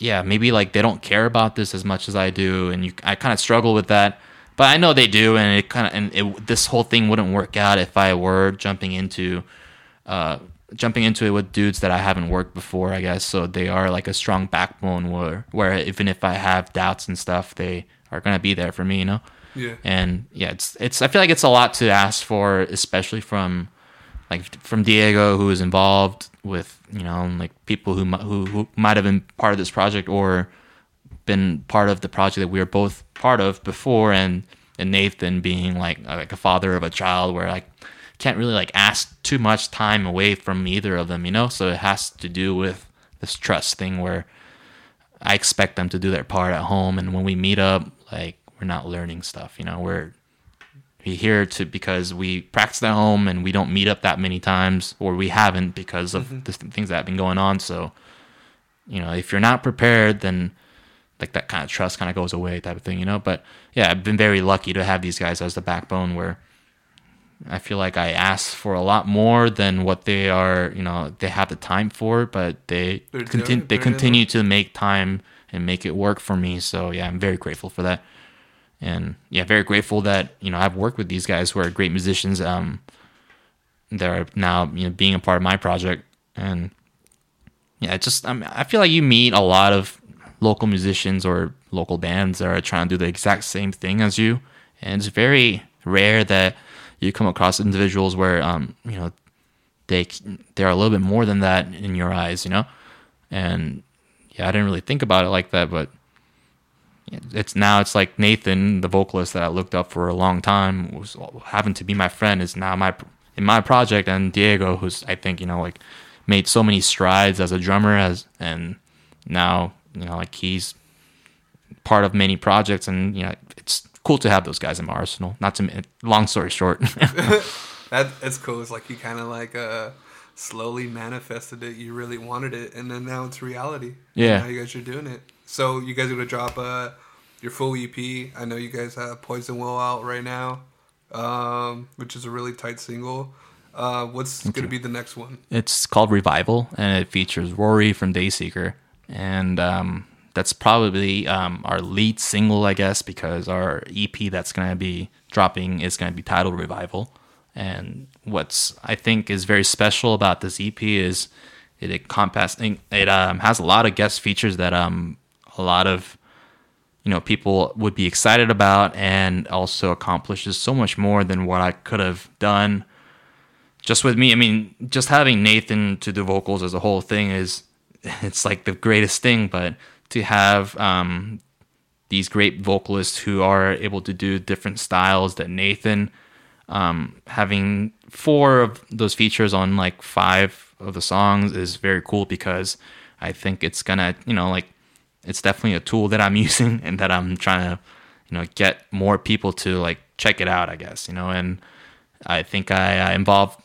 maybe like they don't care about this as much as I do, and I kind of struggle with that. But I know they do, and this whole thing wouldn't work out if I were jumping into it with dudes that I haven't worked before, I guess. So they are like a strong backbone where even if I have doubts and stuff, they are gonna be there for me, you know. Yeah. And yeah, it's I feel like it's a lot to ask for, especially from Diego, who is involved with, you know, like, people who might have been part of this project or been part of the project that we were both part of before, and Nathan being like a father of a child, where like can't really like ask too much time away from either of them, you know. So it has to do with this trust thing where I expect them to do their part at home, and when we meet up, like, we're not learning stuff, you know. We're here because we practice at home, and we don't meet up that many times, or we haven't, because of the things that have been going on. So, you know, if you're not prepared, then like that kind of trust kind of goes away, type of thing, you know. But yeah, I've been very lucky to have these guys as the backbone, where I feel like I ask for a lot more than what they are, you know, they have the time for, but they continue to make time and make it work for me. So yeah, I'm very grateful for that. And yeah, very grateful that, you know, I've worked with these guys who are great musicians that are now, you know, being a part of my project. And yeah, I feel like you meet a lot of local musicians or local bands that are trying to do the exact same thing as you. And it's very rare that you come across individuals where, you know, they're a little bit more than that in your eyes, you know. And yeah, I didn't really think about it like that, but it's like Nathan, the vocalist that I looked up for a long time, was having to be my friend, is now in my project, and Diego, who's, I think, you know, like, made so many strides as a drummer, and now, you know, like, he's part of many projects, and you know, it's cool to have those guys in my arsenal. Long story short. That's cool. It's like you kind of like slowly manifested it. You really wanted it, and then now it's reality. Yeah. Now you guys are doing it. So you guys are gonna drop your full EP. I know you guys have Poison Will out right now, which is a really tight single. What's gonna be the next one? It's called Revival, and it features Rory from Dayseeker, and that's probably our lead single, I guess, because our EP that's going to be dropping is going to be titled Revival. And what's, I think, is very special about this EP is it has a lot of guest features that a lot of, you know, people would be excited about, and also accomplishes so much more than what I could have done just with me. I mean, just having Nathan to do vocals as a whole thing it's like the greatest thing, but to have these great vocalists who are able to do different styles that Nathan, having 4 of those features on like 5 of the songs is very cool, because I think it's gonna, you know, like, it's definitely a tool that I'm using and that I'm trying to, you know, get more people to like check it out, I guess, you know. And I think I involved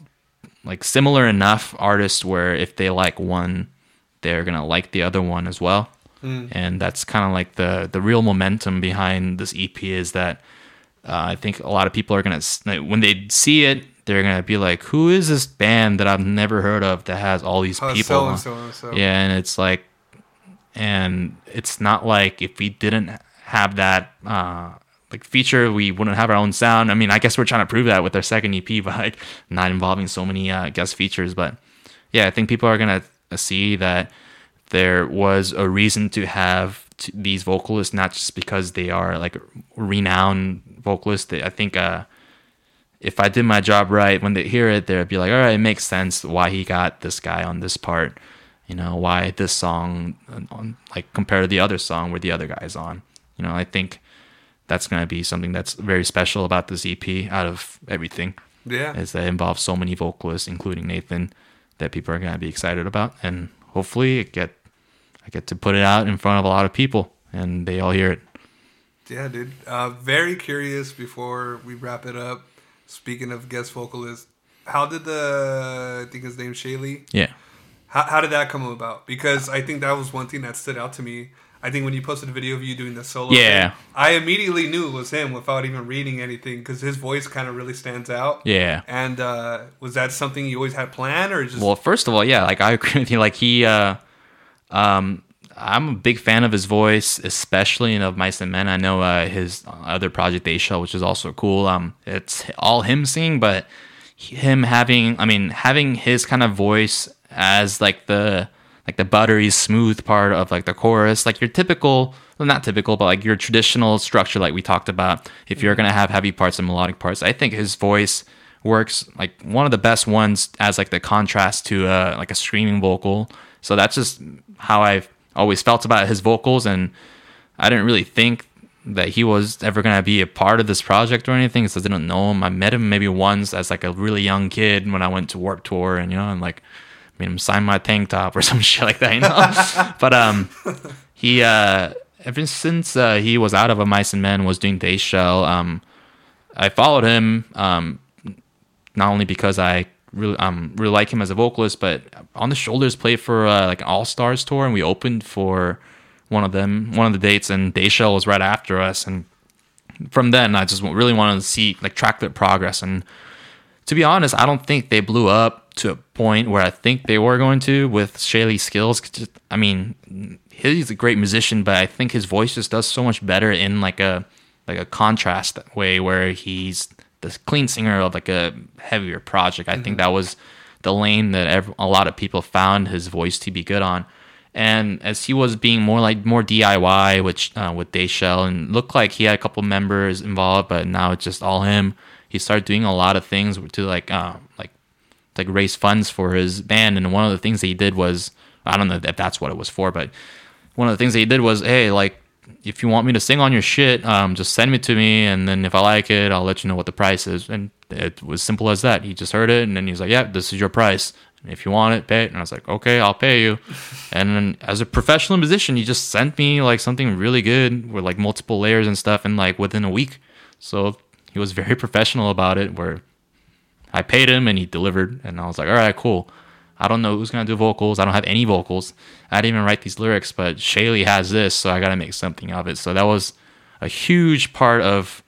like similar enough artists where if they like one, they're gonna like the other one as well. And that's kind of like the real momentum behind this EP is that I think a lot of people are gonna, like, when they see it, they're gonna be like, who is this band that I've never heard of that has all these people? So. Yeah, and it's like, and it's not like if we didn't have that like feature, we wouldn't have our own sound. I mean, I guess we're trying to prove that with our second EP by like not involving so many guest features. But yeah, I think people are gonna see that there was a reason to have these vocalists, not just because they are like renowned vocalists. I think if I did my job right, when they hear it, they'd be like, all right, it makes sense why he got this guy on this part, you know, why this song on, like, compared to the other song where the other guy's on, you know. I think that's going to be something that's very special about this EP out of everything. Yeah, is that it involves so many vocalists, including Nathan, that people are going to be excited about, and hopefully I get to put it out in front of a lot of people and they all hear it. Yeah, dude. Very curious before we wrap it up. Speaking of guest vocalists, how did I think his name's Shaylee? Yeah. How did that come about? Because I think that was one thing that stood out to me. I think when you posted a video of you doing the solo, yeah, thing, I immediately knew it was him without even reading anything because his voice kind of really stands out. Yeah. And was that something you always had planned, or just? Well, first of all, yeah, like I agree with you. Like he, I'm a big fan of his voice, especially in Of Mice and Men. I know his other project, Dayshell, which is also cool. It's all him singing, but him having his kind of voice as like the buttery smooth part of like the chorus, like your typical, well, not typical, but like your traditional structure, like we talked about, if you're going to have heavy parts and melodic parts. I think his voice works like one of the best ones as like the contrast to like a screaming vocal. So that's just how I've always felt about his vocals, and I didn't really think that he was ever going to be a part of this project or anything because I didn't know him. I met him maybe once as like a really young kid when I went to Warped Tour, and, you know, and like made him sign my tank top or some shit like that, you know. But he ever since he was out of A Mice and Men, was doing Dayshell, I followed him, not only because I really like him as a vocalist, but On the Shoulders played for like an all-stars tour, and we opened for one of the dates, and Dayshell was right after us. And from then I just really wanted to see, like, track their progress. And to be honest, I don't think they blew up to a point where I think they were going to with Shaylee's skills. I mean, he's a great musician, but I think his voice just does so much better in like a contrast way, where he's the clean singer of like a heavier project. I think that was the lane that a lot of people found his voice to be good on. And as he was being more DIY, which with Dayshell, and looked like he had a couple members involved, but now it's just all him. He started doing a lot of things to like raise funds for his band. And one of the things that he did was, I don't know if that's what it was for, but one of the things that he did was, hey, like, if you want me to sing on your shit, just send it to me, and then if I like it, I'll let you know what the price is. And it was simple as that. He just heard it, and then he's like, yeah, this is your price. And if you want it, pay it. And I was like, okay, I'll pay you. And then as a professional musician, he just sent me like something really good with like multiple layers and stuff, and like within a week. So he was very professional about it, where I paid him and he delivered, and I was like, all right, cool. I don't know who's going to do vocals. I don't have any vocals. I didn't even write these lyrics, but Shaylee has this, so I got to make something of it. So that was a huge part of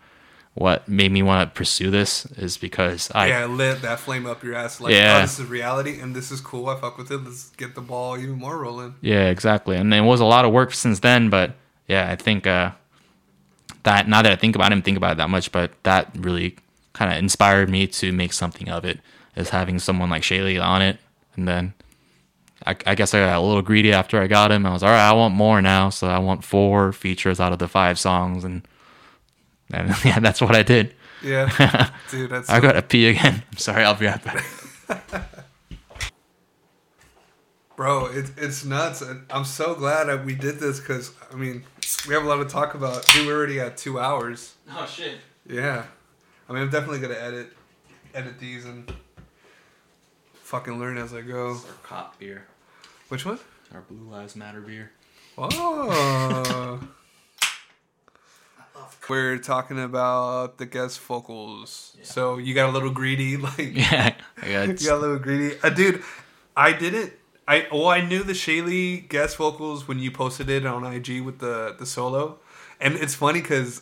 what made me want to pursue this, is because I lit that flame up your ass. Like, yeah, oh, this is reality, and this is cool. I fuck with it. Let's get the ball even more rolling. Yeah, exactly. And it was a lot of work since then, but yeah, I think that, now that I think about it, I didn't think about it that much, but that really kind of inspired me to make something of it, is having someone like Shaylee on it. And then I guess I got a little greedy after I got him. I was, all right, I want more now. So I want 4 features out of the 5 songs. And yeah, that's what I did. Yeah. Dude, that's I got to pee again. I'm sorry, I'll be right back. Bro, it's nuts. I'm so glad that we did this, because, I mean, we have a lot to talk about. Dude, we're already at 2 hours. Oh, shit. Yeah. I mean, I'm definitely going to edit these and fucking learn as I go. It's our cop beer. Which one? Our Blue Lives Matter beer. Oh. We're talking about the guest vocals. Yeah. So you got a little greedy, like dude, I did it. I knew the Shaylee guest vocals when you posted it on IG with the solo, and it's funny because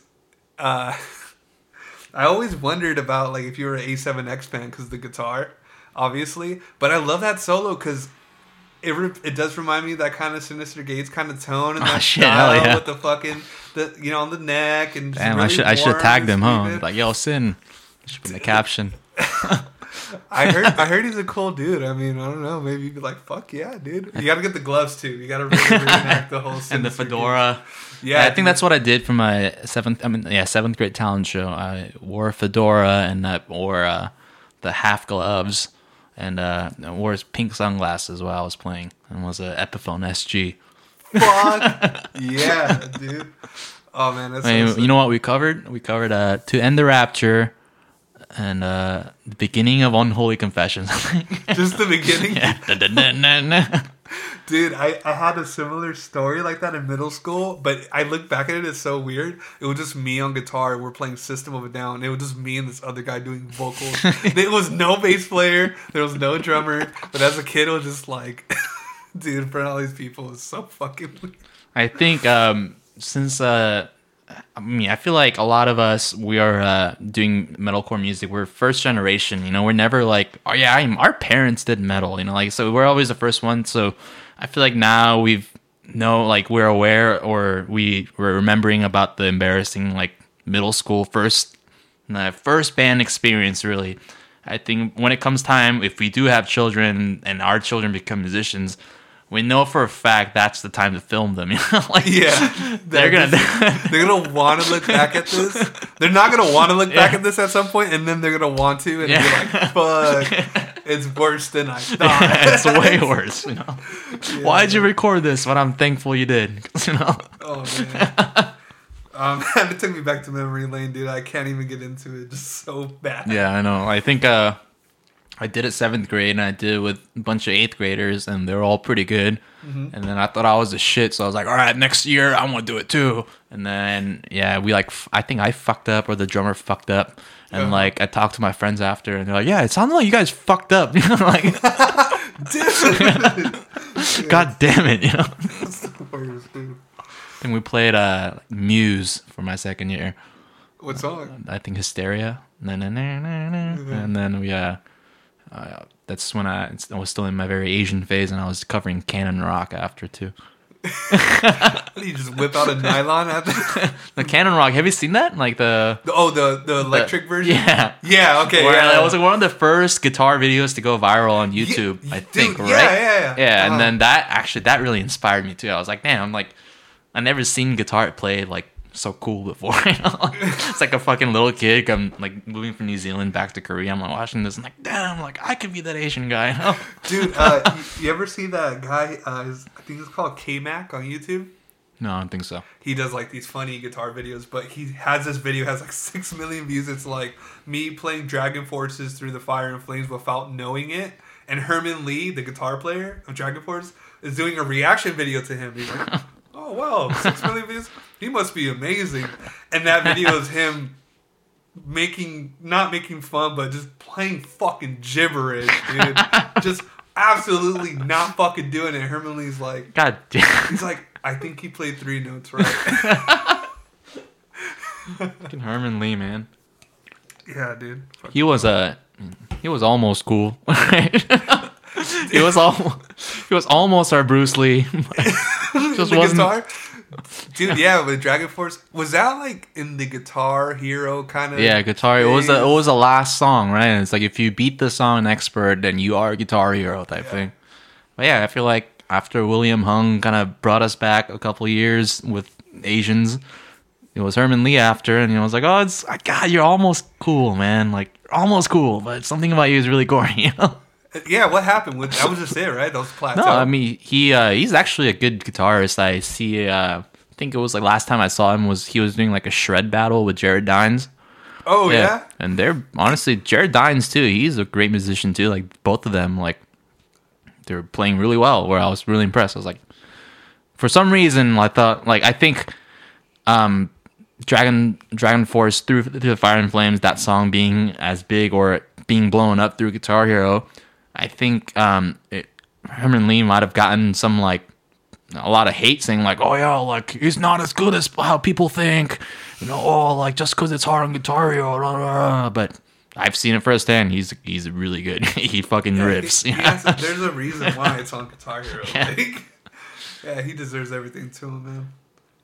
I always wondered about like if you were an A7X fan because the guitar, obviously. But I love that solo because it does remind me of that kind of Sinister Gates kind of tone and that style with the fucking on the neck and. Damn, really I should tag them, huh? Like, yo, Sin, should be in the caption. I heard he's a cool dude. I mean, I don't know. Maybe you'd be like, fuck yeah, dude. You got to get the gloves too. You got to really reenact the whole Sinister and the fedora. Game. Yeah, I think that's what I did for my seventh grade talent show. I wore a fedora and I wore the half gloves. And I wore his pink sunglasses while I was playing, and was an Epiphone SG. Fuck yeah, dude! Oh man, that's awesome. You know what we covered? We covered "To End the Rapture" and the beginning of "Unholy Confessions." Just the beginning. Yeah. Dude, I had a similar story like that in middle school, but I look back at it, it's so weird. It was just me on guitar. We're playing System of a Down. It was just me and this other guy doing vocals. There was no bass player. There was no drummer. But as a kid, it was just like, dude, in front of all these people, it's so fucking weird. I think I feel like a lot of us, we are doing metalcore music. We're first generation, we're never like, oh yeah, our parents did metal, so we're always the first one. So I feel like now we're aware, or we're remembering about the embarrassing, middle school first band experience, really. I think when it comes time, if we do have children and our children become musicians, we know for a fact that's the time to film them. They're gonna want to look back at this. They're not gonna want to look back at this at some point, and then they're gonna want to, and be like, "Fuck, it's worse than I thought. Yeah, it's way worse." Yeah. Why'd you record this? But I'm thankful you did. Oh man. It took me back to memory lane, dude. I can't even get into it. Just so bad. Yeah, I know. I think. I did it 7th grade, and I did it with a bunch of 8th graders, and they were all pretty good. Mm-hmm. And then I thought I was a shit, so I was like, all right, next year I'm going to do it too. And then, I think I fucked up, or the drummer fucked up. And, I talked to my friends after, and they're like, yeah, it sounded like you guys fucked up. God damn it, That's the worst, dude. I think we played Muse for my second year. What song? I think Hysteria. And then we... that's when I was still in my very Asian phase, and I was covering Canon Rock after too. You just whip out a nylon after the Canon Rock. Have you seen that? Like the electric version. Yeah. Okay. It was like one of the first guitar videos to go viral on YouTube. I think. Right. Yeah. And then that really inspired me too. I was like, damn. I never seen guitar played like so cool before. It's like a fucking little kid. I'm moving from New Zealand back to Korea. I'm watching this and damn, I could be that Asian guy. Dude, you ever see that guy? I think it's called K-Mac on YouTube. No, I don't think so. He does these funny guitar videos, but he has this video has 6 million views. It's me playing Dragon Forces Through the Fire and Flames without knowing it. And Herman Lee, the guitar player of Dragon Force, is doing a reaction video to him. He's like, oh wow, 6 million views. He must be amazing. And that video is him not making fun, but just playing fucking gibberish, dude. Just absolutely not fucking doing it. Herman Lee's like, God damn. He's like, I think he played 3 notes right. Fucking Herman Lee, man. Yeah, dude. Fuck. He was almost cool. Right? He was almost our Bruce Lee. Just the guitar? Dude, yeah, with Dragon Force. Was that in the Guitar Hero kind of? Yeah, Guitar Hero. It was the last song, right? And it's if you beat the song expert, then you are a Guitar Hero type thing. But yeah, I feel like after William Hung kind of brought us back a couple years with Asians, it was Herman Lee after, and I was like, oh, God, you're almost cool, man. Almost cool, but something about you is really gory, Yeah, what happened? That was just it, right? That was plateau. No, I mean, he's actually a good guitarist. I see, I think it was last time I saw him he was doing a shred battle with Jared Dines. Oh, yeah? And they're, honestly, Jared Dines, too, he's a great musician, too. Both of them, they were playing really well, where I was really impressed. I was like, for some reason, I thought, like, I think Dragon Force through the Fire and Flames, that song being as big or being blown up through Guitar Hero, I think Herman Lee might have gotten some, like, a lot of hate saying, like, oh, yeah, like, he's not as good as how people think. You know, oh, like, just because it's hard on Guitar Hero, blah, blah, blah. But I've seen it firsthand. He's really good. He fucking rips. There's a reason why it's on Guitar Hero. Yeah. Like, yeah, he deserves everything to him, man.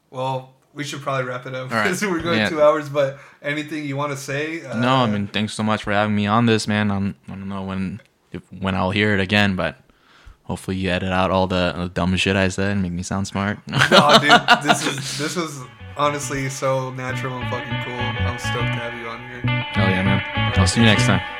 Well, we should probably wrap it up because we're going 2 hours. But anything you want to say? No, I mean, thanks so much for having me on this, man. I don't know when I'll hear it again, but hopefully you edit out all the dumb shit I said and make me sound smart. No, dude, this was honestly so natural and fucking cool. I'm stoked to have you on here. Hell yeah, man. I'll see you next time.